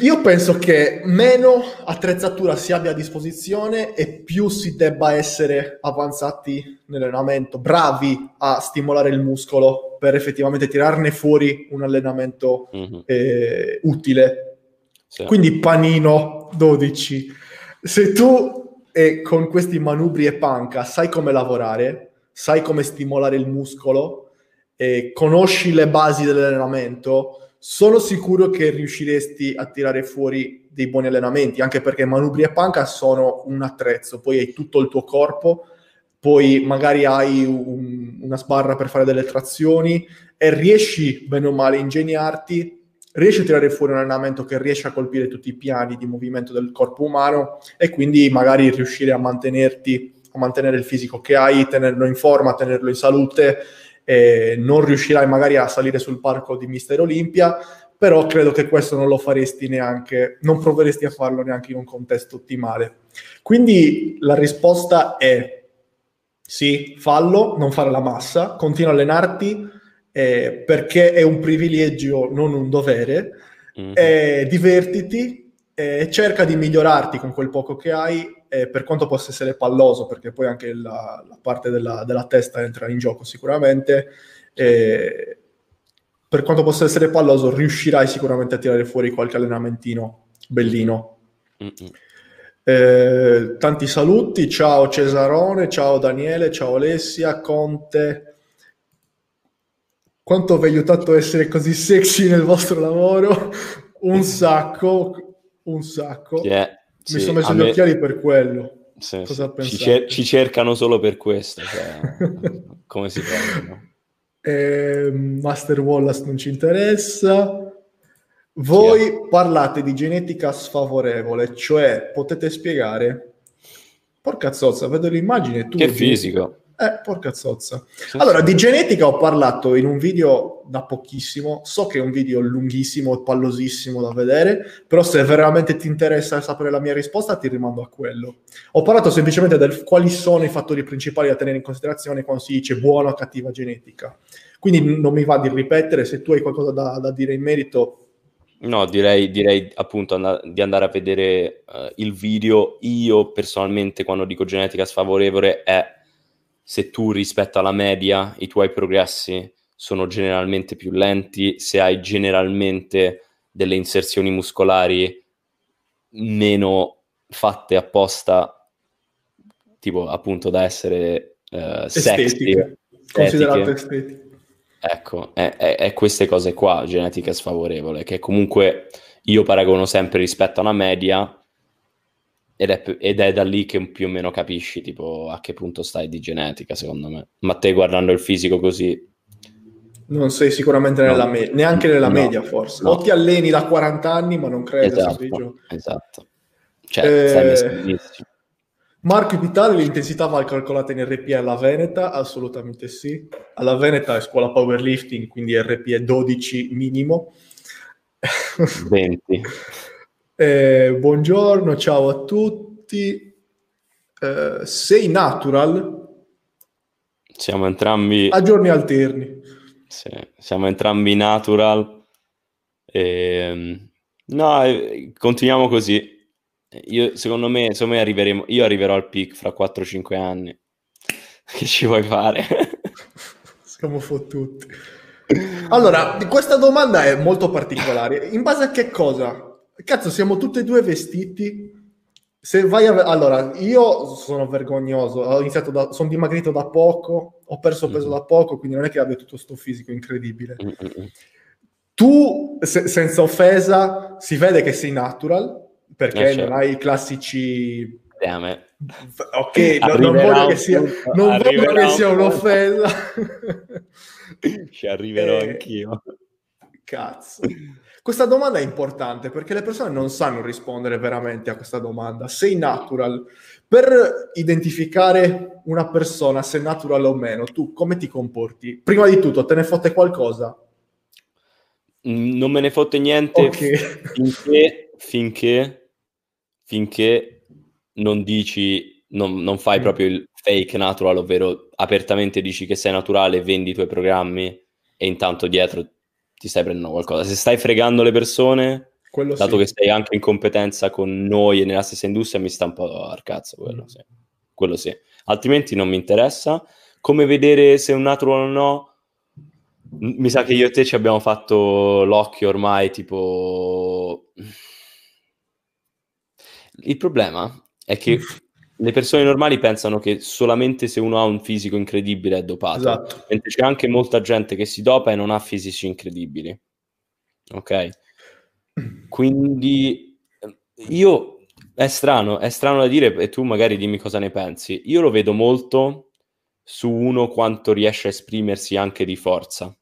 io penso che meno attrezzatura si abbia a disposizione e più si debba essere avanzati nell'allenamento, bravi a stimolare il muscolo per effettivamente tirarne fuori un allenamento mm-hmm. eh, utile. Sì. Quindi panino dodici. Se tu eh, con questi manubri e panca sai come lavorare, sai come stimolare il muscolo, eh, conosci le basi dell'allenamento, sono sicuro che riusciresti a tirare fuori dei buoni allenamenti, anche perché manubri e panca sono un attrezzo, poi hai tutto il tuo corpo, poi magari hai un, una sbarra per fare delle trazioni e riesci bene o male a ingegnarti, riesci a tirare fuori un allenamento che riesce a colpire tutti i piani di movimento del corpo umano e quindi magari riuscire a mantenerti, a mantenere il fisico che hai, tenerlo in forma, tenerlo in salute. Eh, non riuscirai magari a salire sul palco di Mister Olimpia, però credo che questo non lo faresti neanche, non proveresti a farlo neanche in un contesto ottimale. Quindi la risposta è sì, fallo, non fare la massa, continua a allenarti eh, perché è un privilegio, non un dovere, mm-hmm. eh, divertiti, eh, cerca di migliorarti con quel poco che hai, Eh, per quanto possa essere palloso, perché poi anche la, la parte della, della testa entra in gioco sicuramente, eh, per quanto possa essere palloso, riuscirai sicuramente a tirare fuori qualche allenamentino bellino. Eh, tanti saluti, ciao Cesarone, ciao Daniele, ciao Alessia, Conte. Quanto vi ha aiutato a essere così sexy nel vostro lavoro? Un sacco, un sacco. Yeah, mi sì, sono messo gli me... occhiali per quello. Sì, cosa sì. Ci, cer- ci cercano solo per questo. Cioè, come si chiamano? Eh, Master Wallace non ci interessa. Voi yeah. parlate di genetica sfavorevole, cioè potete spiegare? Porca zozza, vedo l'immagine. Tu che oggi... fisico. Eh, porca zozza. Allora, di genetica ho parlato in un video da pochissimo. So che è un video lunghissimo e pallosissimo da vedere, però se veramente ti interessa sapere la mia risposta ti rimando a quello. Ho parlato semplicemente del quali sono i fattori principali da tenere in considerazione quando si dice buona o cattiva genetica. Quindi non mi va di ripetere. Se tu hai qualcosa da, da dire in merito... No, direi, direi appunto and- di andare a vedere uh, il video. Io personalmente, quando dico genetica sfavorevole, è... se tu rispetto alla media i tuoi progressi sono generalmente più lenti, se hai generalmente delle inserzioni muscolari meno fatte apposta, tipo appunto da essere uh, sexy, considerato estetico. Ecco, è, è, è queste cose qua, genetica sfavorevole, che comunque io paragono sempre rispetto alla media. Ed è, ed è da lì che più o meno capisci tipo a che punto stai di genetica, secondo me. Ma te, guardando il fisico così, non sei sicuramente nella no. me- neanche nella no. media, forse. No. O ti alleni da quaranta anni, ma non credo. Esatto, esatto. Cioè, eh... stai messo benissimo. Marco Vitale, l'intensità va calcolata in erre pi alla Veneta? Assolutamente sì. Alla Veneta è scuola powerlifting, quindi erre pi è dodici minimo. venti Eh, buongiorno, ciao a tutti. Eh, sei natural? Siamo entrambi... A giorni alterni. Sì, siamo entrambi natural. Eh, no, eh, continuiamo così. Io, secondo me, insomma, arriveremo, io arriverò al peak fra quattro cinque anni. Che ci vuoi fare? Siamo fottuti. Allora, questa domanda è molto particolare. In base a che cosa... Cazzo, siamo tutti e due vestiti. Se vai a... Allora, io sono vergognoso. Ho iniziato da... Sono dimagrito da poco. Ho perso peso mm-hmm. da poco. Quindi non è che abbia tutto sto fisico incredibile. Mm-hmm. Tu, se, senza offesa, si vede che sei natural perché eh, non certo. hai i classici. Damn. Ok, no, non voglio che sia, non voglio che sia un'offesa. Ci arriverò e... anch'io. Cazzo. Questa domanda è importante perché le persone non sanno rispondere veramente a questa domanda. Sei natural? Per identificare una persona, se natural o meno, tu come ti comporti? Prima di tutto, te ne fotte qualcosa? Non me ne fotte niente okay. finché, finché, finché non dici, non, non fai mm. proprio il fake natural, ovvero apertamente dici che sei naturale, vendi i tuoi programmi e intanto dietro ti stai prendendo qualcosa. Se stai fregando le persone, quello dato sì. che sei anche in competenza con noi e nella stessa industria, mi sta un po' al cazzo, quello, mm. sì. quello sì. Altrimenti non mi interessa. Come vedere se è un natural o no? Mi sa che io e te ci abbiamo fatto l'occhio ormai, tipo... Il problema è che le persone normali pensano che solamente se uno ha un fisico incredibile è dopato, esatto. mentre c'è anche molta gente che si dopa e non ha fisici incredibili, ok? Quindi io, è strano, è strano da dire e tu magari dimmi cosa ne pensi, io lo vedo molto su uno quanto riesce a esprimersi anche di forza.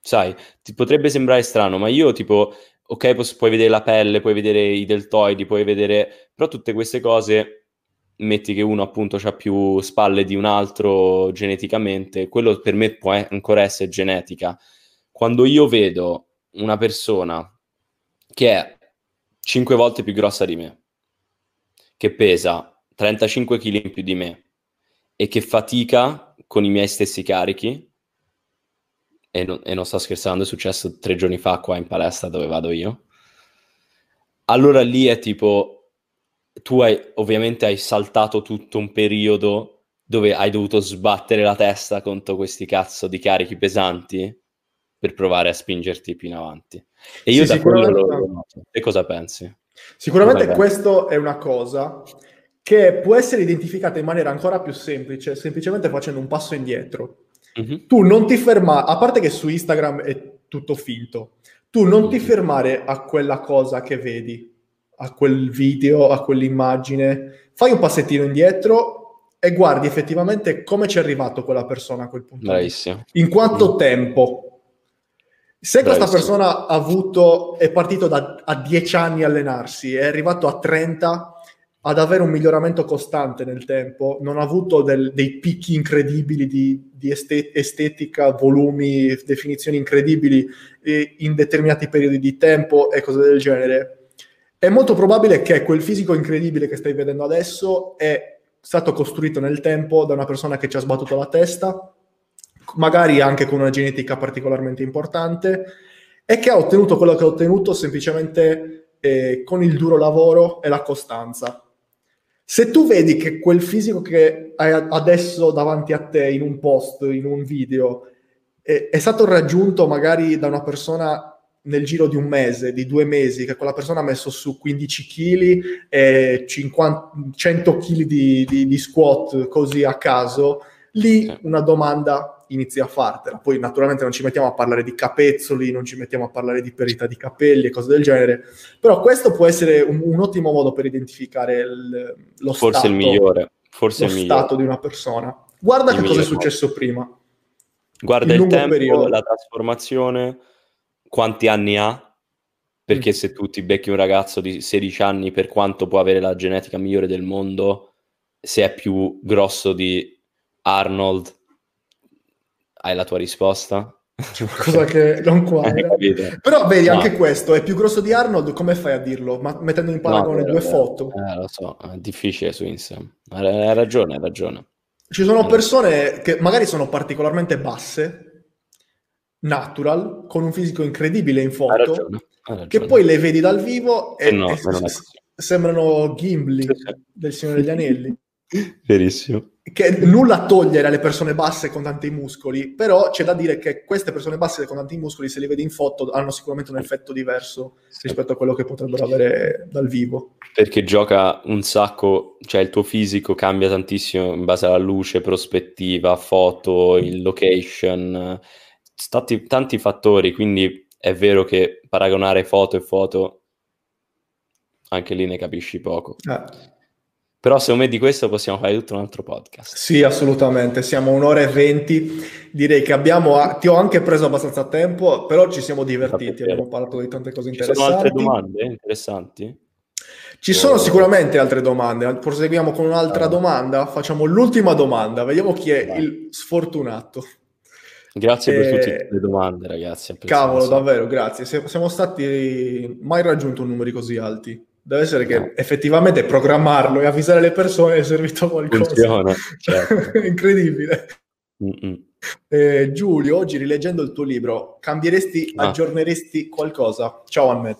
Sai, ti potrebbe sembrare strano, ma io tipo... ok, pu- puoi vedere la pelle, puoi vedere i deltoidi, puoi vedere... però tutte queste cose, metti che uno appunto ha più spalle di un altro geneticamente, quello per me può eh, ancora essere genetica. Quando io vedo una persona che è cinque volte più grossa di me, che pesa trentacinque chili in più di me e che fatica con i miei stessi carichi, E non, e non sto scherzando, è successo tre giorni fa qua in palestra dove vado io, allora lì è tipo, tu hai ovviamente hai saltato tutto un periodo dove hai dovuto sbattere la testa contro questi cazzo di carichi pesanti per provare a spingerti più in avanti. E io sì, da quello lo, lo noto. E cosa pensi? Sicuramente questa è una cosa che può essere identificata in maniera ancora più semplice, semplicemente facendo un passo indietro. Mm-hmm. Tu non ti fermare, a parte che su Instagram è tutto finto, tu non mm-hmm. ti fermare a quella cosa che vedi, a quel video, a quell'immagine. Fai un passettino indietro e guardi effettivamente come ci è arrivato quella persona a quel punto. Bravissimo. In quanto mm. tempo. Se Bravissimo. Questa persona ha avuto, è partito da, a dieci anni a allenarsi, è arrivato a trenta ad avere un miglioramento costante nel tempo, non ha avuto del, dei picchi incredibili di, di estetica, volumi, definizioni incredibili eh, in determinati periodi di tempo e cose del genere, è molto probabile che quel fisico incredibile che stai vedendo adesso è stato costruito nel tempo da una persona che ci ha sbattuto la testa, magari anche con una genetica particolarmente importante, e che ha ottenuto quello che ha ottenuto semplicemente eh, con il duro lavoro e la costanza. Se tu vedi che quel fisico che hai adesso davanti a te in un post, in un video, eh, è stato raggiunto magari da una persona nel giro di un mese, di due mesi, che quella persona ha messo su quindici chili e cinquanta, cento chili di, di, di squat così a caso, lì una domanda inizia a fartela. Poi naturalmente non ci mettiamo a parlare di capezzoli, non ci mettiamo a parlare di perdita di capelli e cose del genere, però questo può essere un, un ottimo modo per identificare il, lo forse stato, il migliore. Forse lo il migliore. Stato di una persona. Guarda il che cosa è successo modo. Prima. Guarda il, il tempo, periodo. La trasformazione... quanti anni ha, perché mm. se tu ti becchi un ragazzo di sedici anni, per quanto può avere la genetica migliore del mondo, se è più grosso di Arnold, hai la tua risposta? Cosa che non quadra. Però vedi, no. anche questo, è più grosso di Arnold, come fai a dirlo? Ma mettendo in paragone no, due vero. foto? Eh, lo so, è difficile su Instagram. Hai ragione, hai ragione. Ci sono persone che magari sono particolarmente basse, natural, con un fisico incredibile in foto, ha ragione, ha ragione. Che poi le vedi dal vivo e, no, e sembrano Gimli del Signore degli Anelli. Verissimo. Che nulla togliere alle persone basse con tanti muscoli, però c'è da dire che queste persone basse con tanti muscoli, se le vedi in foto, hanno sicuramente un effetto diverso sì. rispetto a quello che potrebbero avere dal vivo. Perché gioca un sacco, cioè il tuo fisico cambia tantissimo in base alla luce, prospettiva, foto, il location... Stati, tanti fattori, quindi è vero che paragonare foto e foto anche lì ne capisci poco eh. però secondo me di questo possiamo fare tutto un altro podcast. Sì, assolutamente, siamo un'ora e venti, direi che abbiamo a... ti ho anche preso abbastanza tempo, però ci siamo divertiti, abbiamo parlato di tante cose interessanti. Ci sono altre domande interessanti? Ci sono sicuramente altre domande, proseguiamo con un'altra ah. domanda, facciamo l'ultima domanda, vediamo chi è ah. il sfortunato. Grazie per eh, tutte le domande, ragazzi. Cavolo, senso. Davvero, grazie. Siamo stati mai raggiunto numeri così alti. Deve essere che no. effettivamente programmarlo e avvisare le persone è servito a qualcosa. Funziona, certo. Incredibile. Eh, Giulio, oggi rileggendo il tuo libro, cambieresti, ah. aggiorneresti qualcosa? Ciao, Ahmed.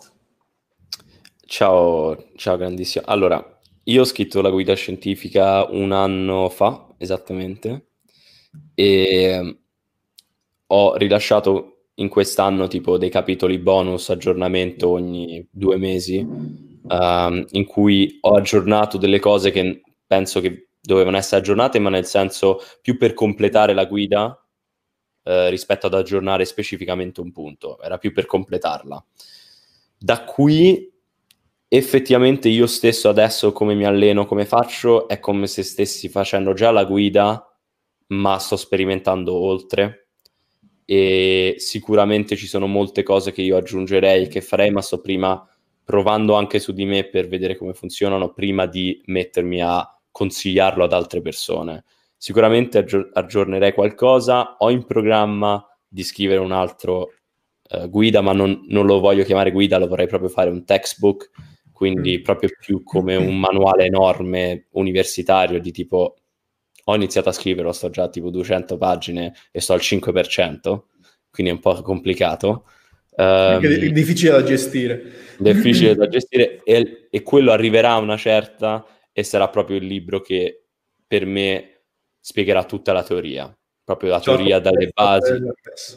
Ciao, ciao, grandissimo. Allora, io ho scritto la guida scientifica un anno fa, esattamente, e... ho rilasciato in quest'anno tipo dei capitoli bonus, aggiornamento ogni due mesi, um, in cui ho aggiornato delle cose che penso che dovevano essere aggiornate, ma nel senso più per completare la guida eh, rispetto ad aggiornare specificamente un punto, era più per completarla. Da qui effettivamente io stesso adesso come mi alleno, come faccio, è come se stessi facendo già la guida, ma sto sperimentando oltre. E sicuramente ci sono molte cose che io aggiungerei, che farei, ma sto prima provando anche su di me per vedere come funzionano prima di mettermi a consigliarlo ad altre persone. Sicuramente aggi- aggiornerei qualcosa. Ho in programma di scrivere un altro eh, guida, ma non, non lo voglio chiamare guida, lo vorrei proprio fare un textbook, quindi proprio più come un manuale enorme universitario di tipo... Ho iniziato a scriverlo, sto già a tipo duecento pagine e sto al cinque per cento, quindi è un po' complicato. Um, è difficile da gestire. Difficile da gestire e, e quello arriverà a una certa e sarà proprio il libro che per me spiegherà tutta la teoria. proprio la teoria dalle basi,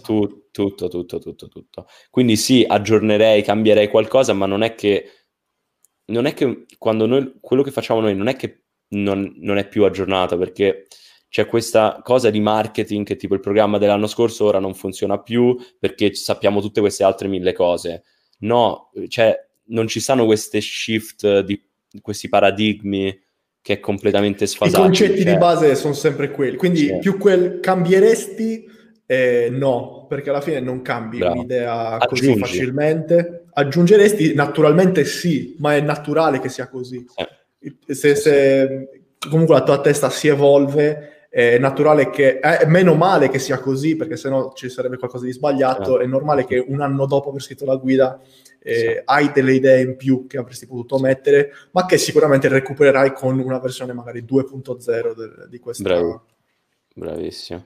tutto, tutto, tutto, tutto, tutto. Quindi sì, aggiornerei, cambierei qualcosa, ma non è che, non è che quando noi, quello che facciamo noi non è che non, non è più aggiornato, perché c'è questa cosa di marketing che tipo il programma dell'anno scorso ora non funziona più perché sappiamo tutte queste altre mille cose. No, cioè non ci stanno queste shift, di questi paradigmi che è completamente sfasato. I concetti cioè... di base sono sempre quelli, quindi sì. più quel cambieresti, eh, no, perché alla fine non cambi Bravo. un'idea Aggiungi. così facilmente. Aggiungeresti naturalmente sì, ma è naturale che sia così. Eh. Se, se comunque la tua testa si evolve... è naturale che, è meno male che sia così, perché sennò ci sarebbe qualcosa di sbagliato. È normale che un anno dopo aver scritto la guida eh, sì. hai delle idee in più che avresti potuto mettere, ma che sicuramente recupererai con una versione magari due punto zero de- di questa. Bravo. Bravissimo.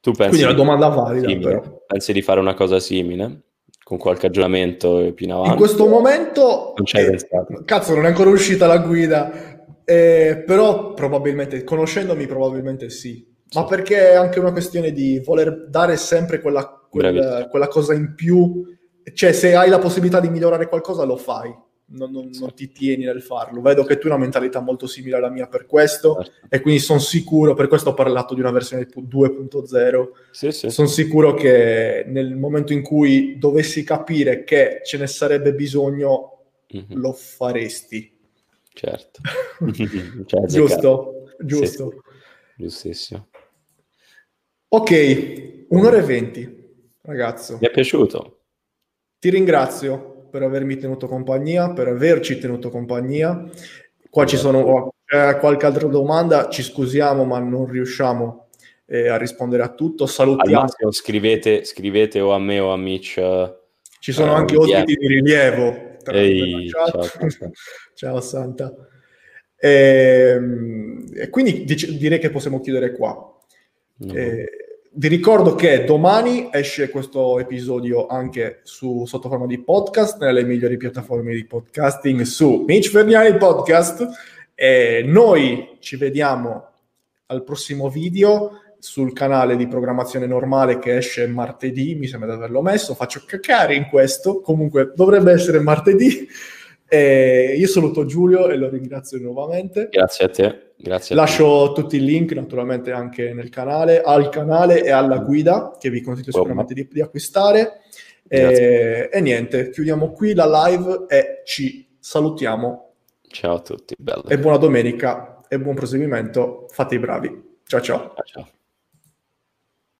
Tu pensi, quindi una domanda valida simile. Però pensi di fare una cosa simile? Con qualche aggiornamento più in avanti? In questo momento non c'hai eh, pensato. Cazzo, non è ancora uscita la guida. Eh, però probabilmente, conoscendomi, probabilmente sì, ma sì. perché è anche una questione di voler dare sempre quella, quel, quella cosa in più, cioè se hai la possibilità di migliorare qualcosa lo fai, non, non, sì. non ti tieni nel farlo. Vedo che tu hai una mentalità molto simile alla mia per questo, sì. e quindi sono sicuro, per questo ho parlato di una versione due punto zero, sì, sì. sono sicuro che nel momento in cui dovessi capire che ce ne sarebbe bisogno, mm-hmm. lo faresti. Certo. Cioè, giusto, giusto. Sì, giustissimo. Ok, un'ora e venti, ragazzo. Mi è piaciuto. Ti ringrazio per avermi tenuto compagnia, per averci tenuto compagnia. Qua ci sono eh, qualche altra domanda, ci scusiamo ma non riusciamo eh, a rispondere a tutto. Salutiamo. Al massimo, scrivete, scrivete o a me o a Mitch. Ci sono eh, anche ospiti di rilievo. Ehi, ciao, ciao. Ciao Santa. E, e quindi dice, direi che possiamo chiudere qua. No. E, vi ricordo che domani esce questo episodio anche su, sotto forma di podcast, nelle migliori piattaforme di podcasting, su Mitch Ferniani Podcast. E noi ci vediamo al prossimo video sul canale di programmazione normale che esce martedì, mi sembra di averlo messo, faccio cacare in questo, comunque dovrebbe essere martedì. E io saluto Giulio e lo ringrazio nuovamente. Grazie a te. Grazie. Lascio a te. Tutti i link naturalmente anche nel canale, al canale e alla guida che vi consiglio sicuramente di, di acquistare. E, e niente, chiudiamo qui la live e ci salutiamo. Ciao a tutti, bello. E buona domenica e buon proseguimento, fate i bravi. Ciao ciao. Ciao, ciao.